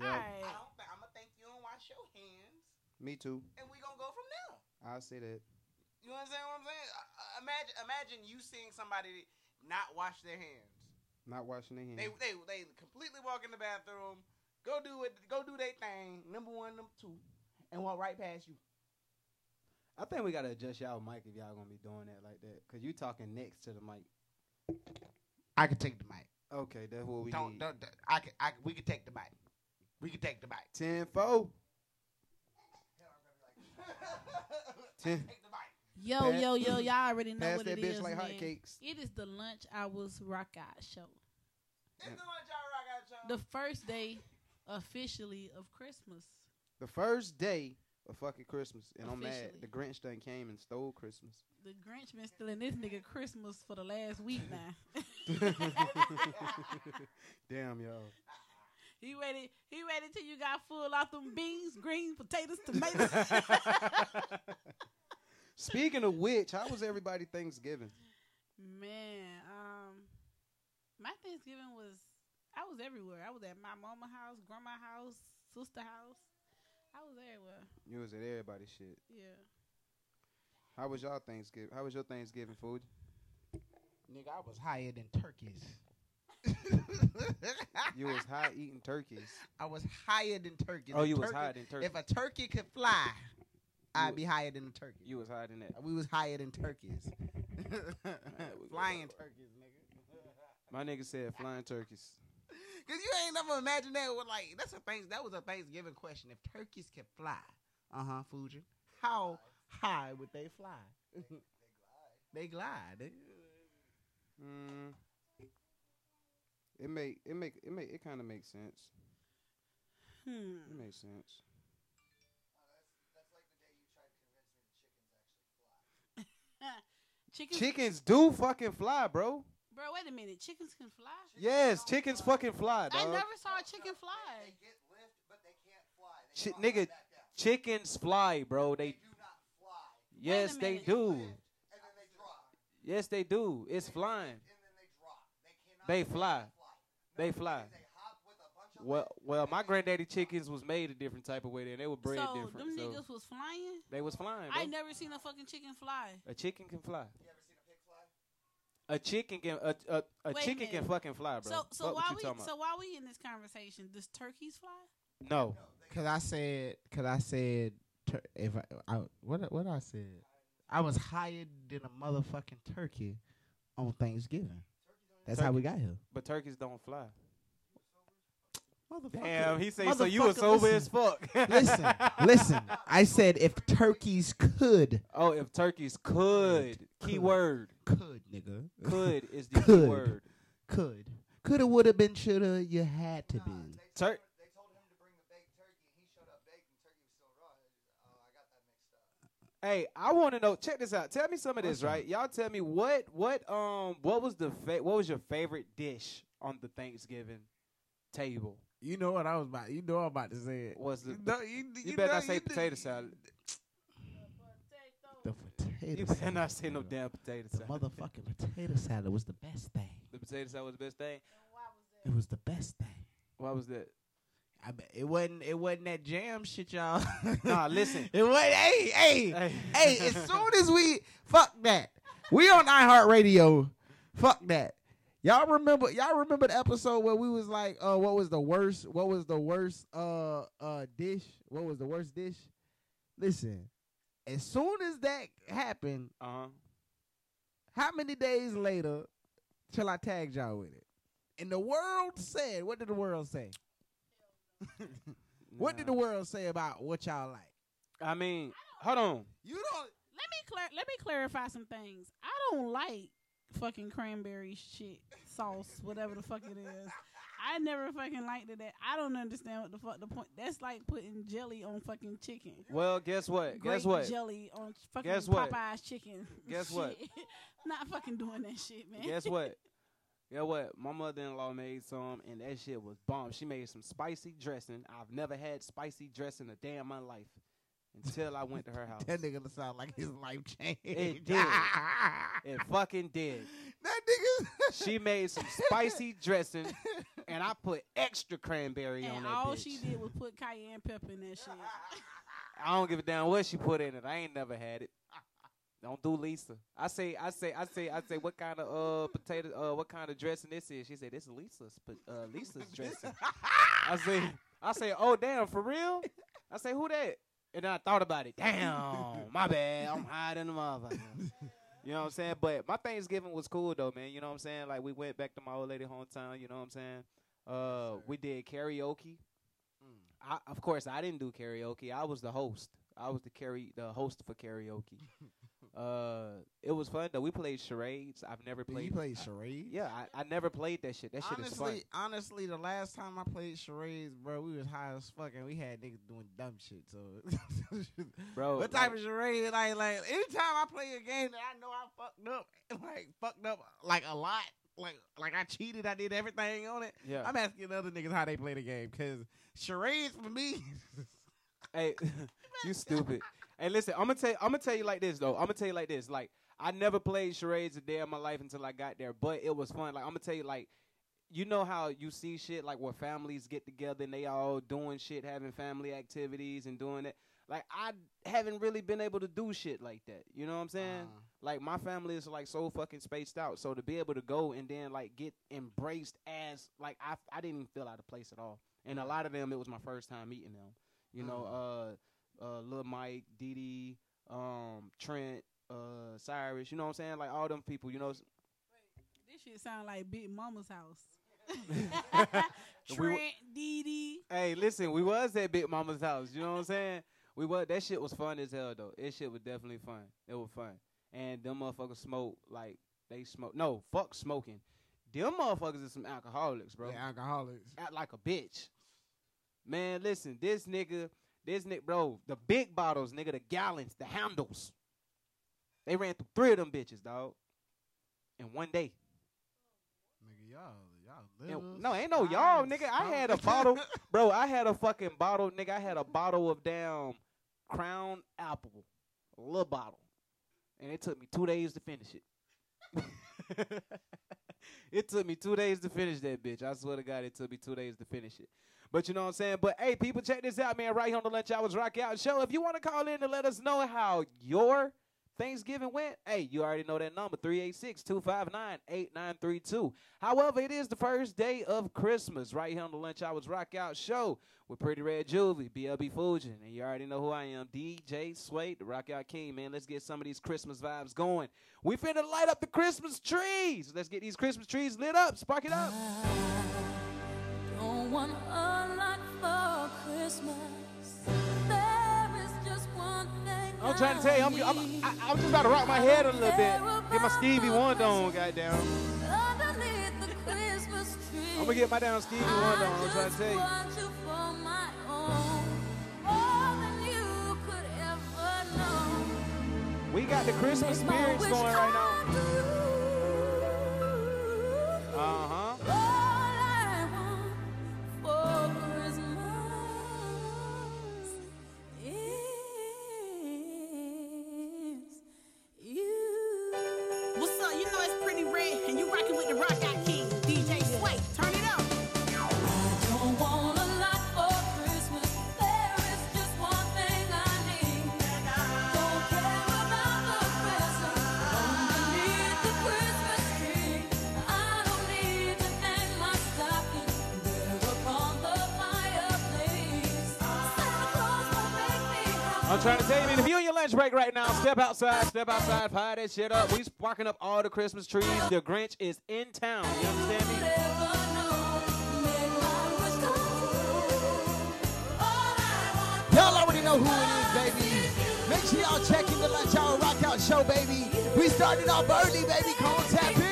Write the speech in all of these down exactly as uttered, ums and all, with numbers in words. Yeah. All right. I don't th- I'm going to thank you and wash your hands. Me too. And we're going to go from there. I'll say that. You understand what I'm saying? Uh, imagine imagine you seeing somebody not wash their hands. Not washing their hands. They they they completely walk in the bathroom, go do it, go do their thing, number one, number two, and walk right past you. I think we got to adjust y'all mic if y'all going to be doing that like that, because you talking next to the mic. I can take the mic. Okay, that's what we don't, need. Don't, don't, I can, I can, we can take the mic. We can take the mic. ten four ten Take the mic. Yo, pass, yo, yo, y'all already know what it is, like man. Hotcakes. It is the Lunch Hours Rock Out Show. It's yeah. the Lunch Hours Rock Out Show. The first day, officially, of Christmas. The first day of fucking Christmas. And officially. I'm mad. The Grinch done came and stole Christmas. The Grinch been stealing this nigga Christmas for the last week now. Damn, y'all. He waited, he waited till you got full off them beans, greens, potatoes, tomatoes. Speaking of which, how was everybody Thanksgiving? Man, um, my Thanksgiving was, I was everywhere. I was at my mama's house, grandma's house, sister's house. I was everywhere. You was at everybody's shit. Yeah. How was y'all Thanksgiving? How was your Thanksgiving food? Nigga, I was higher than turkeys. You was high eating turkeys. I was higher than turkeys. Oh, a you turkey, was higher than turkeys. If a turkey could fly, I'd be higher than a turkey. You was higher than that. We was higher than turkeys. Flying turkeys, nigga. My nigga said flying turkeys. Cause you ain't never imagined that. With like that's a thing. That was a Thanksgiving question. If turkeys could fly, uh huh, Fujin, how high would they fly? They, they glide. They glide. Mm. It make it make it make it kind of makes sense. Hmm. It makes sense. Chickens, chickens do fucking fly, bro. Bro, wait a minute. Chickens can fly? Chickens yes, chickens fly. fucking fly, dog. I never saw no, a chicken no, fly. They, they get lift, but they can't fly. They Ch- nigga, chickens fly, bro. They, they do not fly. Yes, they do. Lift, and then they drop. Yes, they do. It's they flying. Lift, and then they drop. They, they fly. They fly. No, they fly. They hop with a bunch of well, well, my granddaddy chickens was made a different type of way, and they were bred so different. Them so them niggas was flying? They was flying, bro. I never seen a fucking chicken fly. A chicken can fly. Yeah, A chicken can a a, a chicken a can fucking fly, bro. So so what why we so why we in this conversation? Does turkeys fly? No, because I said because I said tur- if I, I what what I said I was higher than a motherfucking turkey on Thanksgiving. That's turkeys. How we got here. But turkeys don't fly. Motherfucker. Damn, he said so. You were sober listen, as fuck. listen, listen. I said if turkeys could. Oh, if turkeys could. could key word. Could, nigga. Could is the could, key word. Could. Coulda, woulda, been, shoulda. You had to nah, be. They told, Tur- they told him to bring the baked turkey, and he showed up baked, and turkey was still raw. Oh, I got that mixed up. Hey, I want to know. Check this out. Tell me some of this, right? Y'all tell me what, what, um, what was the fa- what was your favorite dish on the Thanksgiving table? You know what I was about. You know I'm about to say it. What's the? You, know, you, you, you better know, not say you potato did. salad. The potato. You salad. better not say no damn potato the salad. The motherfucking potato salad was the best thing. The potato salad was the best thing. And why was that? It was the best thing. Why was that? I mean, it wasn't. It wasn't that jam shit, y'all. Nah, listen. It wasn't. Hey, hey, hey. hey as soon as we fuck that, we on iHeartRadio. Fuck that. Y'all remember y'all remember the episode where we was like, uh, what was the worst, what was the worst uh uh dish? What was the worst dish? Listen, as soon as that happened, uh-huh. how many days later till I tagged y'all with it? And the world said, what did the world say? nah. What did the world say about what y'all like? I mean, I hold on. You don't let me clar- let me clarify some things. I don't like fucking cranberry shit sauce, whatever the fuck it is. I never fucking liked it. That I don't understand what the fuck the point. That's like putting jelly on fucking chicken. Well, guess what? Great guess what? Jelly on fucking Popeye's chicken. Guess shit. What? Not fucking doing that shit, man. Guess what? Guess what? My mother-in-law made some, and that shit was bomb. She made some spicy dressing. I've never had spicy dressing a day in my life. Until I went to her house. That nigga sound like his life changed. It did. It fucking did. That nigga. She made some spicy dressing. and I put extra cranberry and on that all bitch. She did was put cayenne pepper in that shit. I don't give a damn what she put in it. I ain't never had it. Don't do Lisa. I say, I say, I say, I say. What kind of uh potato? Uh, what kind of dressing this is? She said, "This is Lisa's, uh, Lisa's dressing." I say, I say, oh damn, for real? I say, who that? And then I thought about it. Damn, my bad. I'm hiding the mother. You know what I'm saying? But my Thanksgiving was cool though, man. You know what I'm saying? Like we went back to my old lady hometown. You know what I'm saying? Uh, yes, we did karaoke. Mm. I, of course, I didn't do karaoke. I was the host. I was the carry the host for karaoke. Uh, it was fun though. We played charades. I've never played. You played charades? I, yeah, I, I never played that shit. That honestly, shit is fun. Honestly, the last time I played charades, bro, we was high as fuck and we had niggas doing dumb shit. So, bro, what type like, of charades? Like, like anytime I play a game that I know I fucked up, like fucked up like a lot, like like I cheated, I did everything on it. Yeah. I'm asking other niggas how they play the game because charades for me. Hey, you stupid. Hey, listen, I'm gonna tell I'm gonna tell you like this though. I'm gonna tell you like this. Like I never played charades a day of my life until I got there, but it was fun. Like I'm gonna tell you, like you know how you see shit like where families get together and they all doing shit, having family activities and doing that. Like I haven't really been able to do shit like that. You know what I'm saying? Uh. Like my family is like so fucking spaced out. So to be able to go and then like get embraced as like I I didn't even feel out of place at all. And a lot of them, it was my first time meeting them. You know, uh. Uh, Lil Mike, Dee Dee, um, Trent, uh, Cyrus, you know what I'm saying? Like all them people, you know. Wait, this shit sound like Big Mama's house. Trent, Dee Dee. Hey, listen, we was at Big Mama's house, you know what I'm saying? We was, that shit was fun as hell though. It shit was definitely fun. It was fun. And them motherfuckers smoke, like they smoke. No, fuck smoking. Them motherfuckers is some alcoholics, bro. Yeah, alcoholics. Act like a bitch. Man, listen, this nigga. This nigga, bro, the big bottles, nigga, the gallons, the handles. They ran through three of them bitches, dog, in one day. Nigga, y'all, y'all little. No, ain't no y'all, nigga. I had a bottle, bro. I had a fucking bottle, nigga. I had a bottle of damn Crown Apple, a little bottle, and it took me two days to finish it. It took me two days to finish that bitch. I swear to God, it took me two days to finish it. But you know what I'm saying? But, hey, people, check this out, man. Right here on the Lunch Hours Rock Out Show. If you want to call in and let us know how your Thanksgiving went, hey, you already know that number, three eight six, two five nine, eight nine three two. However, it is the first day of Christmas right here on the Lunch Hours Rock Out Show with Pretty Red Juvie, B L B Fujin. And you already know who I am, D J Sway, the Rock Out King, man. Let's get some of these Christmas vibes going. We finna light up the Christmas trees. Let's get these Christmas trees lit up. Spark it up. Don't want a lot for Christmas. There is just one thing I'm trying to tell you, I'm, I'm, I, I'm just about to rock my head a little bit. Get my Stevie Wonder on, goddamn. Underneath the Christmas tree, I'm gonna get my damn Stevie Wonder on, I'm trying to tell you. you for my own, more than you could ever know. We got the Christmas spirits going right now. Uh huh. I'm trying to tell you, man, if you're on your lunch break right now, step outside, step outside, fire that shit up. We sparking up all the Christmas trees. The Grinch is in town. You understand me? Y'all already know who it is, baby. Make sure y'all check in the Lunch Hour Rock Out Show, baby. We started off early, baby. Come on, tap in.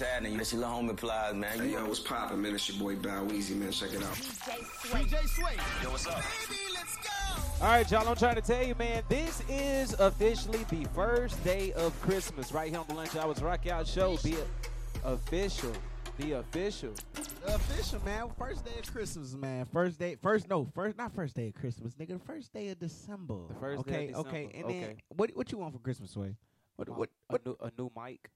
what's happening? This your little homie Plies, man. Hey, yo, what's poppin', man? It's your boy Bow Weezy, man. Check it out. D J Sway. D J Sway. Yo, what's up? Baby, let's go. All right, y'all, I'm trying to tell you, man, this is officially the first day of Christmas right here on the Lunch Hour's Rock Out Show. Be it official. The official. The official, man. First day of Christmas, man. First day. First, no. First, not first day of Christmas, nigga. First day of December. The first okay, day of December. Okay, okay. And okay. then, what what you want for Christmas, Sway? What, what, what? A, new, a new mic.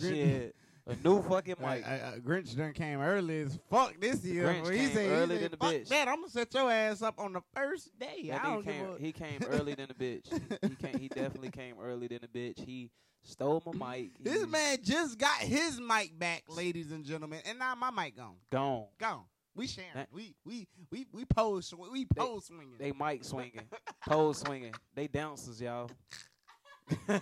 Shit. A new fucking mic. I, I, I, Grinch done came early as fuck this year. Grinch he came said, early he said, than the bitch. Man, I'm going to set your ass up on the first day. Yeah, I don't he, came, he came early than the bitch. He, came, he definitely came early than the bitch. He stole my mic. He this man just got his mic back, ladies and gentlemen. And now my mic gone. Gone. Gone. We sharing. That, we we we we pole we pole swinging. They mic swinging, pole swinging. They dancers, y'all. I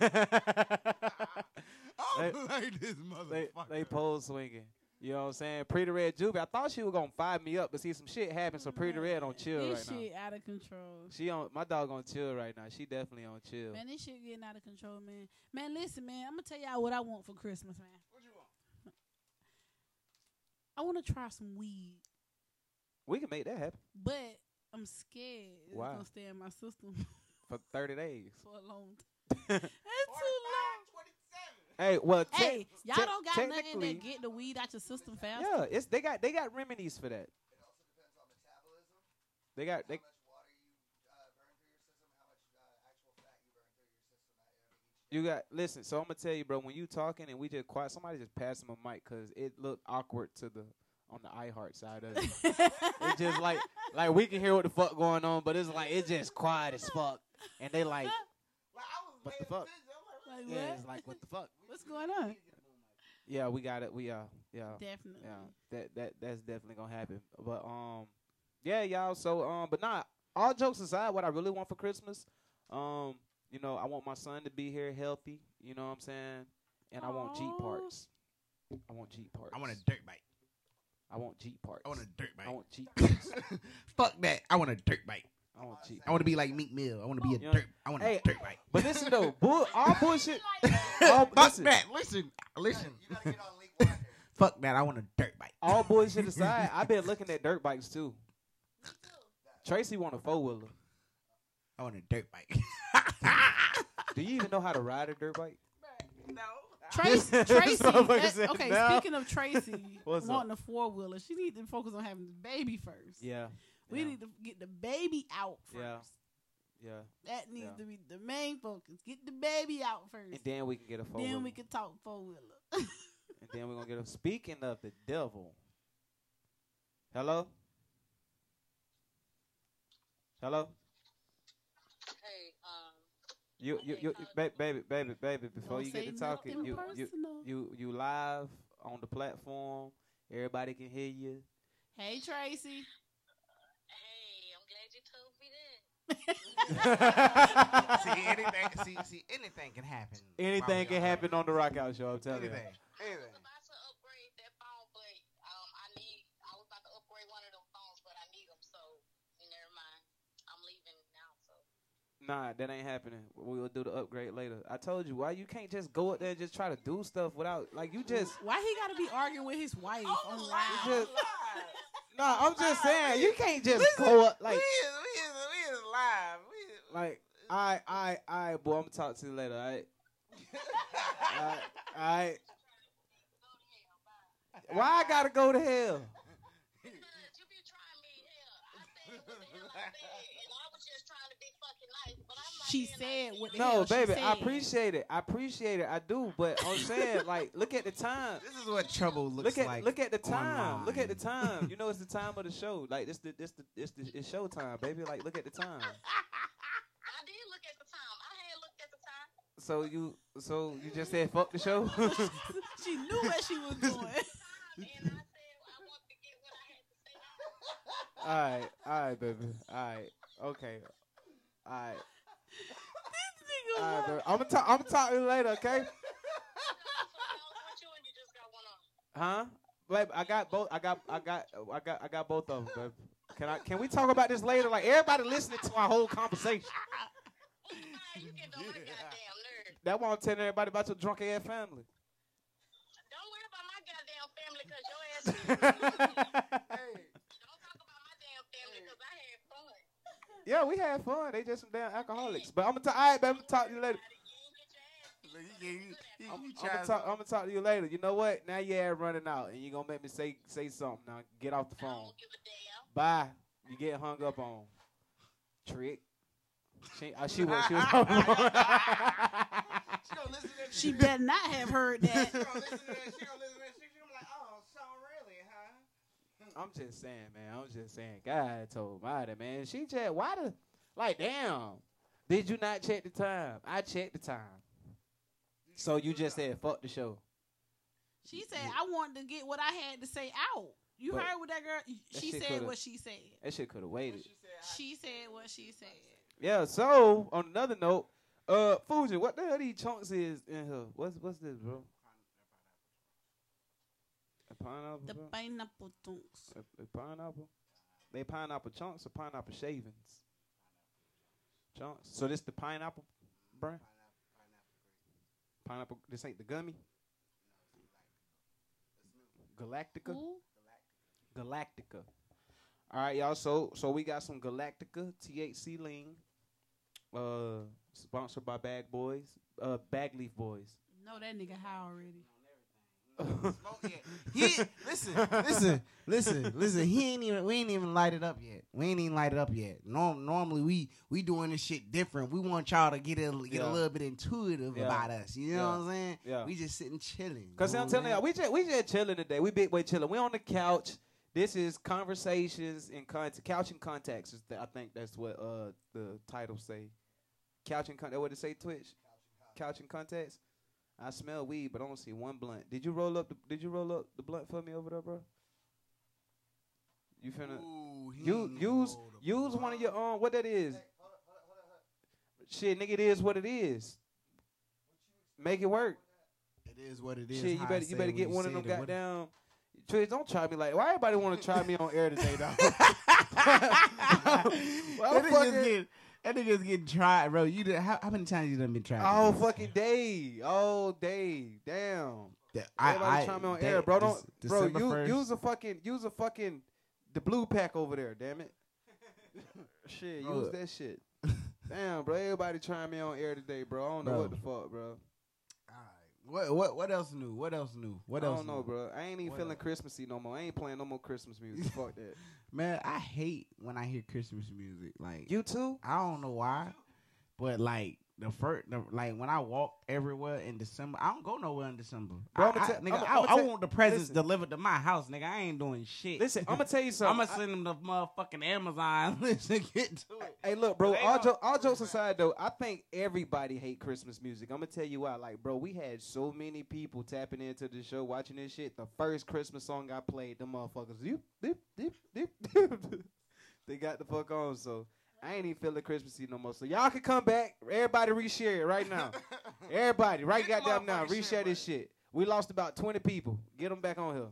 don't like this motherfucker. They, they pole swinging. You know what I'm saying? Pretty Red Juvie. I thought she was gonna fire me up, but see some shit happened. So Pretty Red on chill this right shit now. This shit out of control. She on my dog on chill right now. She definitely on chill. Man, this shit getting out of control, man. Man, listen, man. I'm gonna tell y'all what I want for Christmas, man. What you want? I want to try some weed. We can make that happen. But I'm scared it's wow. going to stay in my system. For thirty days. For a long time. That's too long. Hey, well, hey, y'all don't got nothing to get the weed out your system fast. Yeah, it's, they got they got remedies for that. It also depends on metabolism. They got... They how much water you uh, burn through your system, how much uh, actual fat you burn through your system. You got... Listen, so I'm going to tell you, bro, when you talking and we just quiet, somebody just pass him a mic because it looked awkward to the... on the iHeart side of it. It's just like, like we can hear what the fuck going on, but it's like, it's just quiet as fuck. And they like, what the fuck? Like yeah, what? It's like, what the fuck? What's going on? Yeah, we got it. We, uh, yeah. Definitely. Yeah, that, that, that's definitely going to happen. But, um, yeah, y'all. So, um, but nah, all jokes aside, what I really want for Christmas, um, you know, I want my son to be here healthy. You know what I'm saying? And aww. I want Jeep parts. I want Jeep parts. I want a dirt bike. I want Jeep parts. I want a dirt bike. I want Jeep parts. Fuck that. I want a dirt bike. I want Jeep. I want to be like Meek Mill. I want to be a you dirt know? I want hey, a dirt bike. But listen, though. Bull, all bullshit. all, Fuck listen. that. Listen. Listen. You gotta, you gotta get on League Fuck that. I want a dirt bike. All bullshit aside, I've been looking at dirt bikes, too. Tracy want a four-wheeler. I want a dirt bike. Do you even know how to ride a dirt bike? No. Trace, Tracy, that, okay, no. Speaking of Tracy wanting a four-wheeler, she needs to focus on having the baby first. Yeah. We yeah. need to get the baby out first. Yeah. yeah. That needs yeah. to be the main focus. Get the baby out first. And then we can get a four-wheeler. Then we can talk four-wheeler. And then we're going to get a... Speaking of the devil. Hello? Hello? You, you, you, you, baby, baby, baby, before don't you get to talking, you, you, you, you live on the platform. Everybody can hear you. Hey, Tracy. Uh, hey, I'm glad you told me that. see, anything, see, see, anything can happen. Anything can happen on the Rock Out Show, I'm telling anything, you. Anything, anything. I was about to upgrade that phone, but um, I need, I was about to upgrade one of them phones, but I need them, so never mind. I'm leaving now, so. Nah, that ain't happening. We'll do the upgrade later. I told you, why you can't just go up there and just try to do stuff without, like, you just... Why he got to be arguing with his wife? Oh, just, no, I'm just saying, you can't just listen, go up, like... We is, we is, we is live. We is, like, I, I, I, boy, I'm going to talk to you later, all right? all right? All right. Why I got to go to hell? You be trying me hell. I said what the hell I said. She said what the hell she said. No, baby, I appreciate it. I appreciate it. I do, but I'm saying, like, look at the time. This is what trouble looks look at, like. Look at the time. Online. Look at the time. You know, it's the time of the show. Like, it's the, it's the, it's the, it's show time, baby. Like, look at the time. I did look at the time. I had looked at the time. So you, so you just said fuck the show. She knew what she was doing. And I said I want to get what I had to say. All right, all right, baby. All right, okay, all right. Right, I'm gonna talk. I'm gonna talk to you later, okay? Huh? Babe, I got both. I got. I got. I got. I got both of them. Babe. Can I? Can we talk about this later? Like everybody listening to our whole conversation. That won't tell everybody about your drunk ass family. Don't worry about my goddamn family, cause your ass. Hey. Don't talk about my damn family, cause I had fun. Yeah, we had fun. They just some damn alcoholics. But I'm gonna talk. All right, baby, I'm gonna talk to you later. I'm, I'm, gonna talk, I'm gonna talk to you later. You know what? Now your ass running out, and you gonna make me say say something. Now get off the phone. I don't give a damn. Bye. You get hung up on. Trick. She, uh, she was. She was. She better not have heard that. She don't listen to that. She don't listen to that. She like, oh, so really, huh? I'm just saying, man. I'm just saying. God told my that, man. She just, why the, like, damn. Did you not check the time? I checked the time. So you just said, fuck the show. She said, I wanted to get what I had to say out. You but heard what that girl, that she said what she said. That shit could have waited. She said what she said. Yeah, so, on another note, uh, Fujin, what the hell these chunks is in here? What's what's this, bro? A pineapple, The bro? pineapple chunks. A, a pineapple? They pineapple chunks or pineapple shavings? Chunks? So this the pineapple brand? Pineapple, pineapple, this ain't the gummy? Galactica? Ooh. Galactica. All right, y'all. So, so we got some Galactica T H C lean, uh, sponsored by Bag Boys, uh, Bag Leaf Boys. No, that nigga high already. He, listen, listen, listen, listen. He ain't even. We ain't even light it up yet. We ain't even light it up yet. Norm, normally we we doing this shit different. We want y'all to get a, get yeah. a little bit intuitive yeah. about us. You know yeah. what I'm saying? Yeah. We just sitting chilling. Cause I'm telling y'all, we just we just chilling today. We big way chilling. We on the couch. This is Conversations in Context. Couch and Context is the, I think that's what uh, the title say. Couch and Context. What did it say, Twitch? Couch and Context. I smell weed, but I don't see one blunt. Did you roll up the, did you roll up the blunt for me over there, bro? You finna Ooh, you, use, use one of your own. Um, what that is? Hey, hold up, hold up, hold up. Shit, nigga, it is what it is. Make it work. It is what it is. Shit, you better, you better get one of them goddamn... Trish, don't try me like why everybody want to try me on air today, though. Well, that nigga's getting, nigga getting tried, bro. You did, how, how many times you done been tried? All bro? fucking day, all day. Damn. The, everybody I, try I, me on that, air, bro. Don't, this, bro. You, use a fucking, use a fucking, the blue pack over there. Damn it. Shit, bro, use that shit. Damn, bro. Everybody trying me on air today, bro. I don't know bro. what the fuck, bro. What what what else new? What else new? What else? I don't know, new? bro. I ain't even what feeling else? Christmassy no more. I ain't playing no more Christmas music. Fuck that, man. I hate when I hear Christmas music. Like you too. I don't know why, but like the first, the, like when I walk everywhere in December, I don't go nowhere in December. Bro, I, I, nigga, I'm I, I'm I, I want the presents listen. delivered to my house, nigga. I ain't doing shit. Listen, I'm gonna tell you something. I'm gonna send them to motherfucking Amazon. Listen, get to it. Hey, look, bro. All, jo all jokes aside, though, I think everybody hate Christmas music. I'm gonna tell you why. Like, bro, we had so many people tapping into the show, watching this shit. The first Christmas song I played, the motherfuckers, deep, deep, deep, deep, deep. They got the fuck on. So I ain't even feeling Christmassy no more. So y'all can come back. Everybody reshare it right now. Everybody, right goddamn now. Reshare this shit. We lost about twenty people. Get them back on here.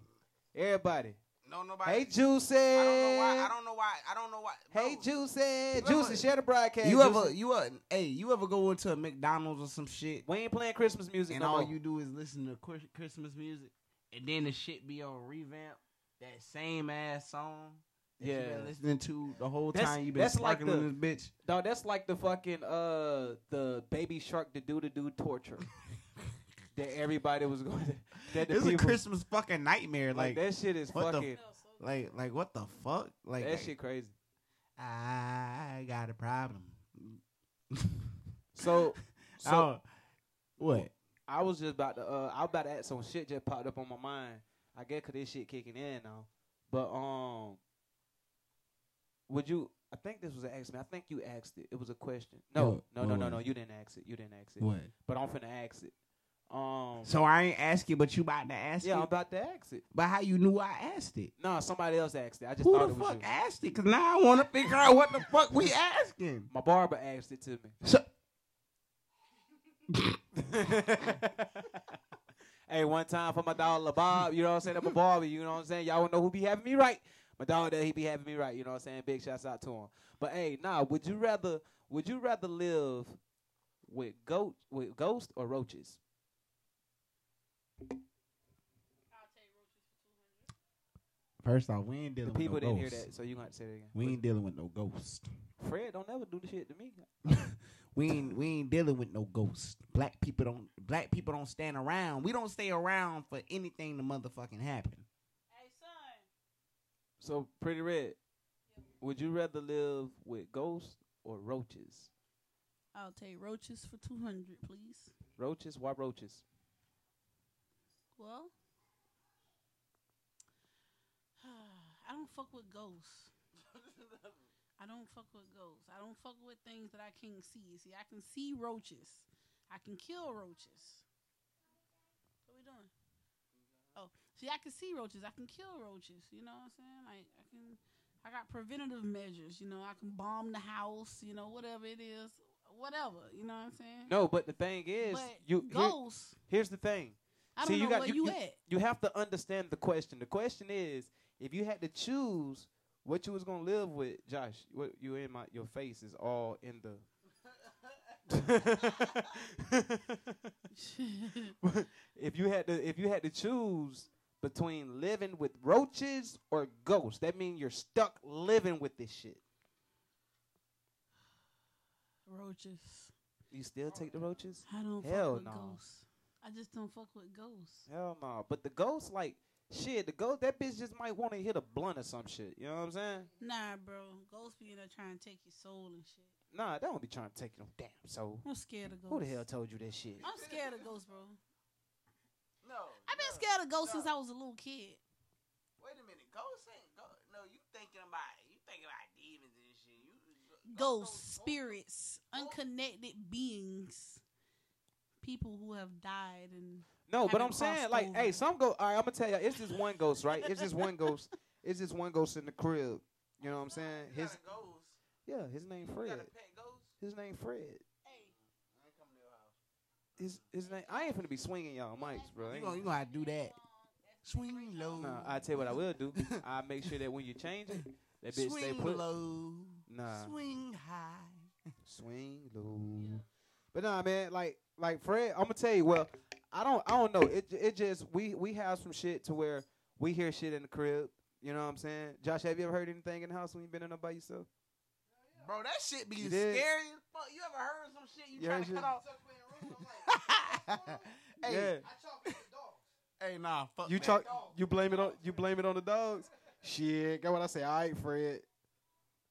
Everybody. No, nobody. Hey, Juicy. I don't know why. I don't know why. I don't know why. Hey, Juicy. Juicy, share the broadcast. You ever, you ever, hey, you ever go into a McDonald's or some shit? We ain't playing Christmas music no more. And all you do is listen to Christmas music, and then the shit be on revamp. That same ass song. Yeah, you been listening to the whole that's, time you been sparking like in this bitch. No, that's like the fucking uh the Baby Shark the do the do torture that everybody was going to. That the it's people, a Christmas fucking nightmare. Like, like that shit is fucking the, like like what the fuck? Like that like, shit crazy. I got a problem. so so uh, what? I was just about to uh I was about to add some shit just popped up on my mind. I guess cause this shit kicking in now, but um. Would you? I think this was an ask me. I think you asked it. It was a question. No, no, no, no, no. You didn't ask it. You didn't ask it. What? But I'm finna ask it. Um. So I ain't ask it, but you about to ask it. Yeah, I'm about to ask it. But how you knew I asked it? No, somebody else asked it. I just thought it was you. Who the fuck asked it? Cause now I want to figure out what the fuck we asking. My barber asked it to me. So. Hey, one time for my dog LaBob, you know what I'm saying? I'm a barber, you know what I'm saying? Y'all know who be having me right. My dog that he be having me right, you know what I'm saying? Big shouts out to him. But hey, nah, would you rather would you rather live with goat with ghosts or roaches? First off, we ain't dealing with no ghosts. The people didn't hear that, so you gonna have to say it again. We ain't dealing with no ghosts. Fred, don't ever do this shit to me. we ain't we ain't dealing with no ghosts. Black people don't black people don't stand around. We don't stay around for anything to motherfucking happen. Hey son. So Pretty Red, would you rather live with ghosts or roaches? I'll take roaches for two hundred, please. Roaches? Why roaches? Well, I don't fuck with ghosts. I don't fuck with ghosts. I don't fuck with things that I can't see. See, I can see roaches. I can kill roaches. What we doing? Oh, see, I can see roaches. I can kill roaches. You know what I'm saying? Like, I can. I got preventative measures. You know, I can bomb the house. You know, whatever it is, whatever. You know what I'm saying? No, but the thing is, but you ghosts. Here, here's the thing. I don't see, know you got, where you, you at. You have to understand the question. The question is, if you had to choose what you was gonna live with, Josh, what you in my your face is all in the. if you had to, if you had to choose between living with roaches or ghosts, that means you're stuck living with this shit. Roaches. You still take the roaches? I don't Hell fuck with no. ghosts. I just don't fuck with ghosts. Hell no. But the ghosts, like. Shit, the ghost, that bitch just might want to hit a blunt or some shit. You know what I'm saying? Nah, bro. Ghosts be in there trying to take your soul and shit. Nah, they don't be trying to take your damn soul. I'm scared of ghosts. Who the hell told you that shit? I'm scared of ghosts, bro. No. I've been no, scared of ghosts no. since I was a little kid. Wait a minute. Ghosts ain't ghosts. No, you thinking about you thinking about demons and shit. You, ghosts, ghosts, spirits, ghosts. Unconnected beings, people who have died and... No, but I'm saying, like, over. Hey, some go. All right, I'm gonna tell y'all, it's just one ghost, right? It's just one ghost. It's just one ghost in the crib. You know what I'm saying? His ghost. Yeah, his name Fred. You got a pet ghost? His name Fred. Hey, I ain't coming to your house. His his name. I ain't finna be swinging y'all mics, bro. You gonna, you gonna do that? Swing low. Nah, I tell you what I will do. I make sure that when you change it, that bitch swing stay put. Swing low. Nah. Swing high. Swing low. Yeah. But nah, man, like like Fred, I'm gonna tell you. Well. I don't, I don't know. It, it just we, we have some shit to where we hear shit in the crib. You know what I'm saying? Josh, have you ever heard anything in the house when you been in there by yourself? Yeah, yeah. Bro, that shit be you scary as fuck. You ever heard some shit you, you trying to shit? Cut off? Hey, yeah. I chalk it with dogs. Hey, nah, fuck you. Chalk, you blame it on you blame it on the dogs. Shit, got what I say. All right, Fred.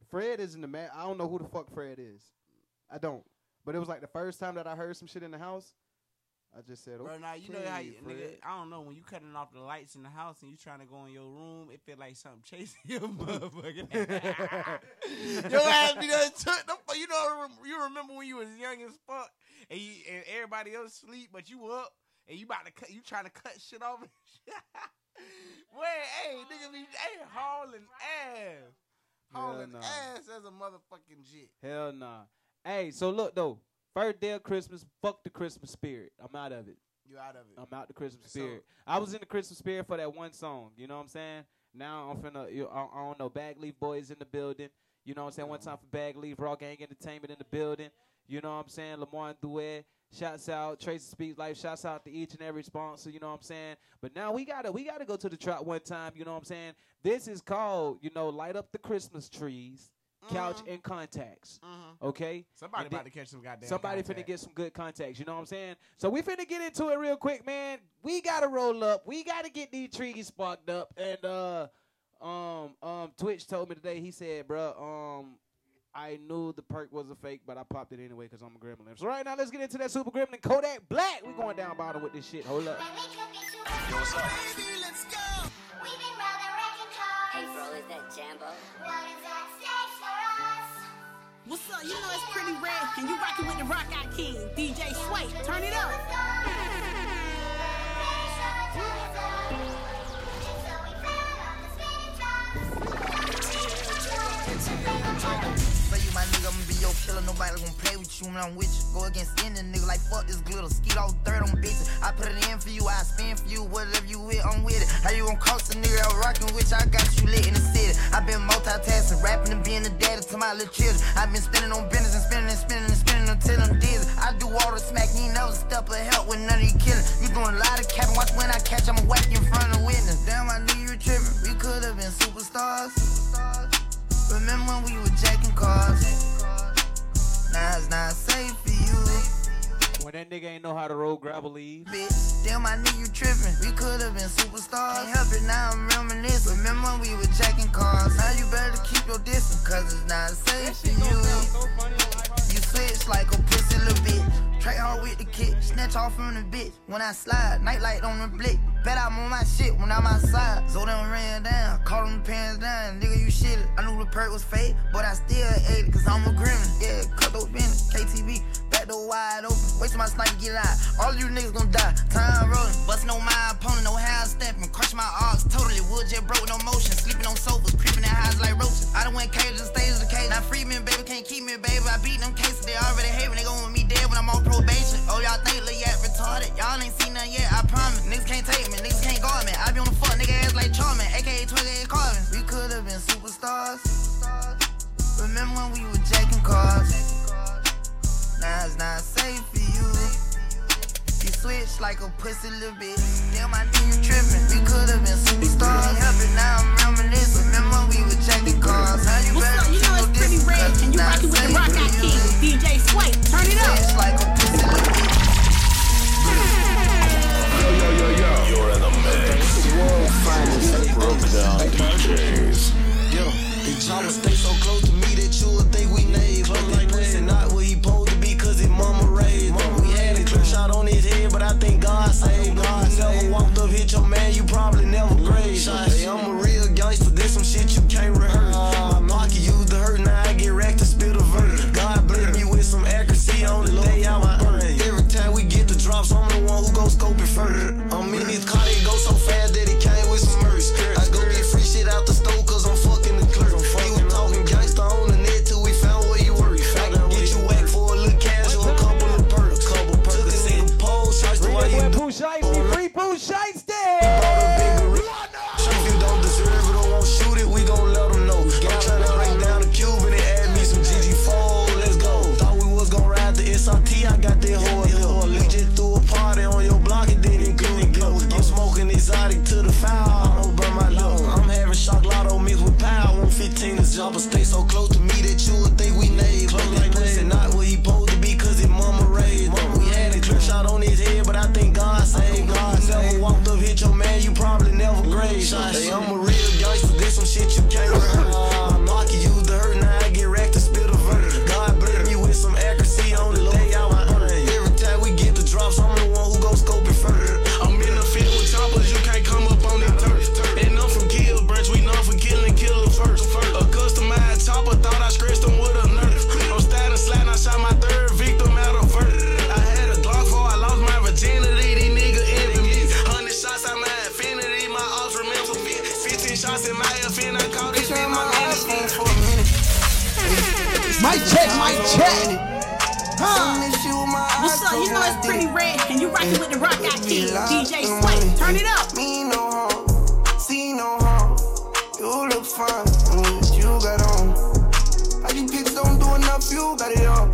Fred isn't the man. I don't know who the fuck Fred is. I don't. But it was like the first time that I heard some shit in the house. I just said, okay. Bro, now you know how you, nigga, I don't know, when you cutting off the lights in the house and you trying to go in your room, it feel like something chasing your motherfucker. Your ass be done took them, you know, you remember when you was young as fuck and you, and everybody else sleep, but you up and you about to cut, you trying to cut shit off and shit. Well, hey, nigga, be hey, hauling ass. Hauling nah. ass as a motherfucking jit. Hell nah. Hey, so look though. First day of Christmas, fuck the Christmas spirit. I'm out of it. You out of it. I'm out the Christmas spirit. So, I was in the Christmas spirit for that one song. You know what I'm saying? Now I'm finna, you, I, I don't know, Bag Leaf Boys in the building. You know what I'm saying? One time for Bag Leaf, Raw Gang Entertainment in the building. You know what I'm saying? Lamar and Duet. Shouts out. Tracy Speaks Life. Shouts out to each and every sponsor. You know what I'm saying? But now we gotta, we gotta go to the trap one time. You know what I'm saying? This is called, you know, light up the Christmas trees. Couch mm-hmm. and contacts, mm-hmm. okay? Somebody about to catch some goddamn Somebody contact. Finna get some good contacts, you know what I'm saying? So we finna get into it real quick, man. We got to roll up. We got to get these trees sparked up. And uh, um, um, Twitch told me today, he said, bro, um, I knew the perk was a fake, but I popped it anyway because I'm a gremlin. So right now, let's get into that Super Gremlin Kodak Black. We're going down bottom with this shit. Hold up. Yo, what's up? Baby, let's go. We've been round the record toys. Hey, bro, is that Jambo? What is that? What's up? You know it's Pretty Red, and you rockin' with the Rock Out King, D J Sway. Turn it up. So you my nigga, I'ma be your killer. Nobody gon' play with you when I'm with you. Go against any nigga like fuck this glitter. Skeet all dirt on bitches. I put it in for you, I spin for you. Whatever you with, I'm with it. How you gon' cost a nigga out rockin' with you? I got you lit in the city. I been multitasking, rapping and beat. seeing the data to my little children. I've been spending on business and spending and spending and spending until I'm dizzy. I do all the smack, need no step of help with none of you killing. You doing a lot of capping, watch when I catch, I'ma whack you in front of witness. Damn, I knew you were tripping, we could have been superstars. Remember when we were jacking cars? Now it's not safe for you. When that nigga ain't know how to roll, grab a lead. Bitch, damn, I knew you tripping. We could have been superstars. Can't help it, now I'm reminiscing. Remember when we were jacking cars? Now you better keep your distance, cause it's not safe for you. So funny, you switch like a pussy little bitch. Track hard with the kick, snatch off from the bitch. When I slide, nightlight on the blick. Bet I'm on my shit when I'm outside. So them ran down, caught them pants down. Nigga, you shitted. I knew the perk was fake, but I still ate it, cause I'm a grimace. Yeah, cut those bins, K T V. Door wide open, wait till my sniper get out. All you niggas gon' die, time rolling. Bustin' on my opponent, no half stepping. Crush my arms totally, wood jet broke, no motion. Sleeping on sofas, creeping in houses like roaches. I done went cages and stages of the cage. Now free me, baby, can't keep me, baby. I beat them cases, they already hate me. They gon' want me dead when I'm on probation. Oh, y'all think look yet retarded. Y'all ain't seen nothing yet, I promise. Niggas can't take me, niggas can't guard me. I be on the fuck, nigga ass like Charmin, A K A twenty-eight Carvin. We could've been superstars. Remember when we were jacking cars? Now it's not safe for you. You switch like a pussy little bitch. Damn, I knew you tripping. We could have been superstars. Help it, now I'm reminiscing. Remember we were checking cars. Now you better keep your distance. What's up? You know it's Pretty Red, and you rocking with the Rock Out King, D J Sway. Turn it up. Switch like a pussy little bitch. Yo, yo, yo, yo. You're in the mix. World finest broke down D Js. Yo, the y'all stay so close to me that you would think we naive. I'm like, listen, not what he posed. Mama raised, mama, we had a clip shot on his head, but I think God saved. God never walked up, hit your man, you probably never grazed. Hey, I'm a real gangster, this some shit you can't rehearse. My market used to hurt, now I get racked to spill the verse. God bless me with some accuracy on the day I was burning. Every time we get the drops, I'm the one who gon' scope it further. I'm in his car, it go so fast that it came with some merch. I go get free shit out the store, cause I'm fucking the clerk. He was talking gangster on the net till we found where you were. I can get you whacked for a little casual, a couple of perks. Couple perks. Took this nigga pole, shots the way you do. Free Pooh Shiesty! If you don't deserve it or won't shoot it, we gon' let them know. I'm tryna break down the cube and add me some G G four, let's go. Thought we was gon' ride the S R T, I got that whole hill. We just threw a party on your block, it didn't go. I'm smoking exotic to the foul, I don't burn my load. I'm having shock lotto mixed with power, one fifteen is job, but stay so close to me that you would think we naive. Like this not what he posed to be, cause his mama raised. Mama, we had a clip shot on his head, but I think God saved. God never walked up, hit your man, you probably never grazed. Hey, I'm a real gangster, this some shit you can't rehearse. I'm knocking you the hurt, now I get racked to spill the verdict. God bless me with some accuracy on the day I was earning. Every time we get the drops, I'm the one who gon' scope it further. You can't come up on that turf. And I'm from Kill Branch, we known for killing killers first. A customized chopper, thought I scratched him with a nerf. I'm styling sliding, I shot my third victim out of vert. I had a Glock four, I lost my virginity, these niggas envy me. Hundred shots out my infinity, my odds remember me. Fifteen shots in my fin, I caught this in my hands for a minute. My check, my check. Huh. What's up? You know it's Pretty Red, and you rockin' with the Rock Out King, D J Sway. Turn it up. Me no harm, see no harm. You look fine, what you got on. I just pics don't do enough, you got it on.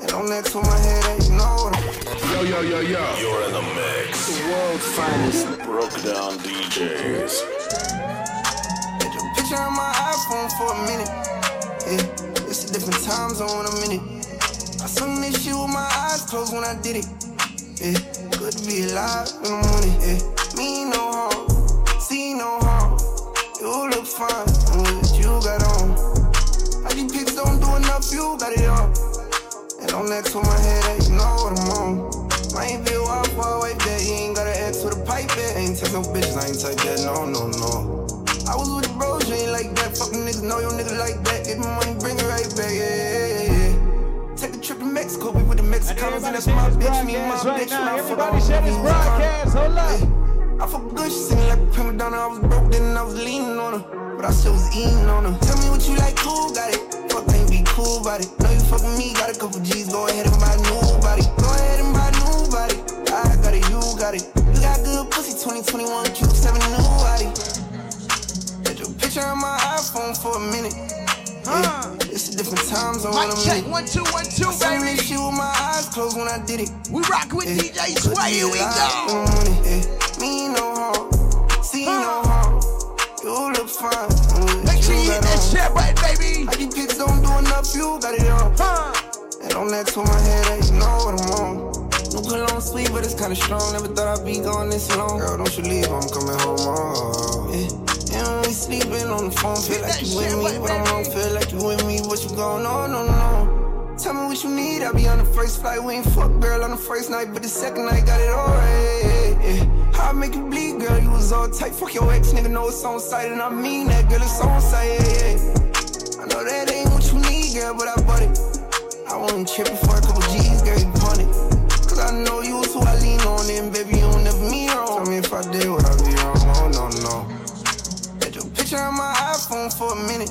And don't let to my head, you know what. Yo, yo, yo, yo. You're in the mix. The world's finest broke down D Js. Had your picture on my iPhone for a minute. Yeah, it's a different time zone a minute. I sung this shit with my eyes closed when I did it. Yeah, good to be alive in the morning. Yeah, me no harm, see no harm. You look fine, what you got on. I these pics don't do enough, you got it on. And don't ask for my headache, you know what I'm on. I ain't feel off, I wipe that. You ain't gotta ask for the pipe that. Ain't take no bitches, I ain't type that, no, no, no. I was with the bros, you ain't like that. Fucking niggas know your niggas like that. Give me money, bring it right back, yeah, yeah, yeah. Take a trip to Mexico, we with the Mexicans, and that's my bitch, me and my bitch. Everybody share this broadcast, hold up. I felt good, she singing like a prima donna. I was broke, then I was leaning on her, but I still was eating on her. Tell me what you like, cool, got it. Fuck, ain't be cool about it. Know you fucking me, got a couple G's, go ahead and buy a new body. Go ahead and buy a new body. I got it, you got it. You got good pussy, twenty twenty-one, Q seven, new body. Had your picture on my iPhone for a minute. Huh. Yeah. It's a different time zone. Mic check, one, two, one, two, baby. She with my eyes closed when I did it. We rock with yeah. D J Sway, here we go. Yeah. Me no harm, see huh. no harm. You look fine. Mm, Make sure you hit that shit right, baby. I get kids don't do enough, you got it on. Huh. And on that to my head, you know what I'm on. New cologne sweet, but it's kinda strong. Never thought I'd be gone this long. Girl, don't you leave, I'm coming home. Oh. Yeah. And when we sleeping on the phone, feel like you with me, but I'm wrong. Feel like you with me, what you going on? No, no, no. Tell me what you need, I'll be on the first flight. We ain't fuck, girl, on the first night, but the second night got it all right. Yeah, yeah. How I make you bleed, girl, you was all tight. Fuck your ex, nigga, know it's on sight, and I mean that, girl, it's on sight. Yeah, yeah. I know that ain't what you need, girl, but I bought it. I wasn't tripping for a couple G's, girl, you bought it. I know you was who I lean on, and baby, you don't never me wrong. Tell me if I did what I be wrong, oh no, no. Had your picture on my iPhone for a minute.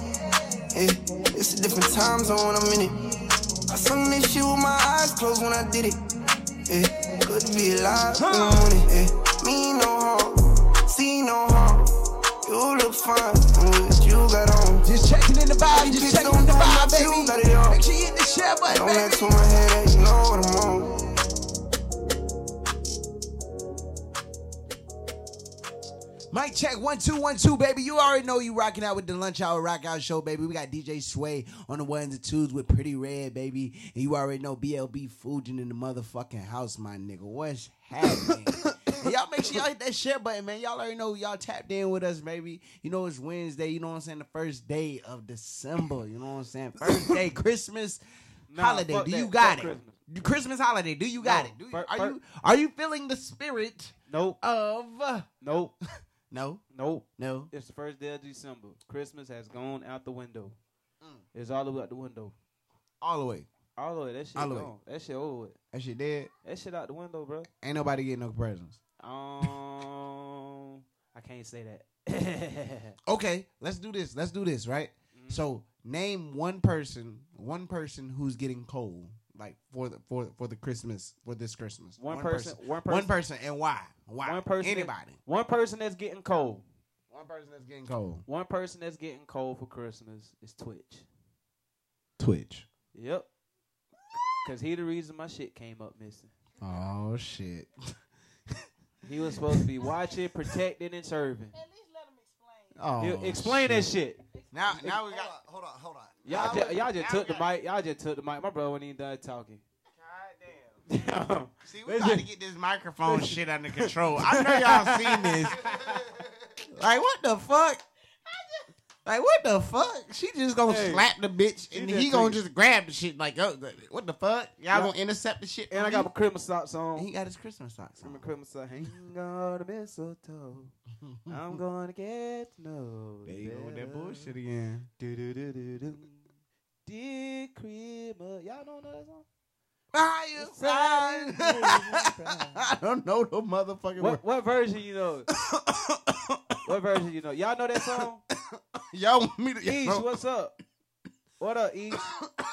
Yeah, it's a different time zone, I'm in it. I sung this shit with my eyes closed when I did it. Yeah, could be alive, huh. on it. Yeah, me no harm, see no harm. You look fine, what you got on. Just checking in the vibe, you just checking in the vibe, baby. Make sure you hit the share button, baby. Don't let to my head, you know what I'm on. Mic check, one, two, one, two, baby. You already know you rocking out with the Lunch Hour Rock Out Show, baby. We got D J Sway on the ones and twos with Pretty Red, baby. And you already know B L B Fujin in the motherfucking house, my nigga. What's happening? Y'all make sure y'all hit that share button, man. Y'all already know y'all tapped in with us, baby. You know it's Wednesday, you know what I'm saying? The first day of December, you know what I'm saying? First day, Christmas nah, holiday. Do that. You got fuck it? Christmas. Christmas holiday. Do you got no, it? Do you, per, are, per, you, are you feeling the spirit nope. of... Nope. No. Nope. No. It's the first day of December. Christmas has gone out the window. Mm. It's all the way out the window. All the way. All the way. That shit all gone. Way. That shit over with. That shit dead. That shit out the window, bro. Ain't nobody getting no presents. Um, I can't say that. Okay. Let's do this. Let's do this, right? Mm. So name one person, one person who's getting cold. Like for the for for the Christmas for this Christmas, one, one person, person, one person, one person, and why? Why? One person, anybody? One person that's getting cold. One person that's getting cold. One person that's getting cold for Christmas is Twitch. Twitch. Yep. Cause he the reason my shit came up missing. Oh shit. He was supposed to be watching, protecting, and serving. At least let him explain. Oh, explain shit. that shit. Now, now we got. Hold on, hold on. Y'all, just, y'all just took the mic. Y'all just took the mic. My brother wasn't even done talking. God damn. damn. See, we got to get this microphone shit under control. I know y'all seen this. Like what the fuck? Like what the fuck? She just gonna hey, slap the bitch, and he gonna just grab the shit. Like, oh, what the fuck? Y'all yeah. gonna intercept the shit? And I got my Christmas socks on. He got his Christmas socks on. My Christmas socks. Hang on the mistletoe. I'm gonna get to know. There you go with that bullshit again. Do do do do do. Dear Christmas, y'all don't know that song? I, I don't know the motherfucking what, word. What version you know? What version you know? Y'all know that song? Y'all want me to... East, what's up? What up, East?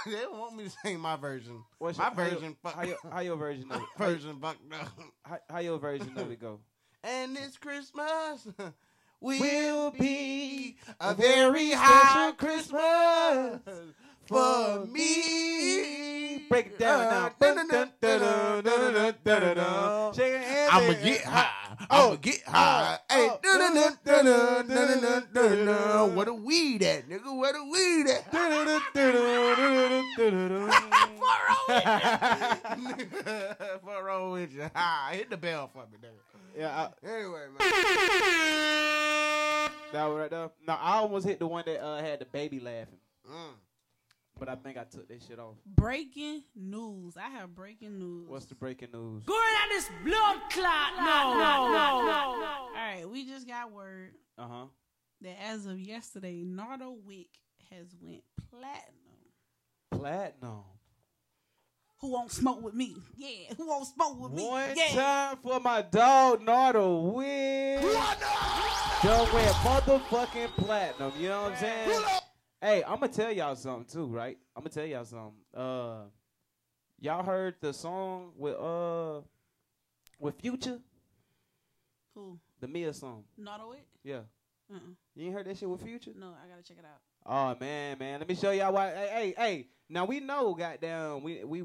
They don't want me to sing my version. What's my your, version... How, fuck, your, how your version of it? Version buck no. How, how your version of it go? And this Christmas will be a very high Christmas for me. Break it down now. Shake your hand. I'ma get high. Oh, get high. Hey, what a weed at, nigga. What a weed at. Fuck wrong with you. Hit the bell for me, nigga. Yeah. I, anyway, man. That one right there? No, I almost hit the one that uh, had the baby laughing. Mm. But I think I took this shit off. Breaking news. I have breaking news. What's the breaking news? Going out this blood clot. No, no, no, no. All right, we just got word uh-huh. that as of yesterday, Nardo Wick has went platinum. Platinum. Who won't smoke with me? Yeah, who won't smoke with me? One yeah. time for my dog, Nardo Wick. Dog went motherfucking platinum. You know what I'm saying? Hey, I'm going to tell y'all something, too, right? I'm going to tell y'all something. Uh, y'all heard the song with uh with Future? Who? The Mia song. Nardo Wick? Yeah. Uh-uh. You ain't heard that shit with Future? No, I got to check it out. Oh man, man, let me show y'all why. Hey, hey, hey. Now we know, goddamn, we we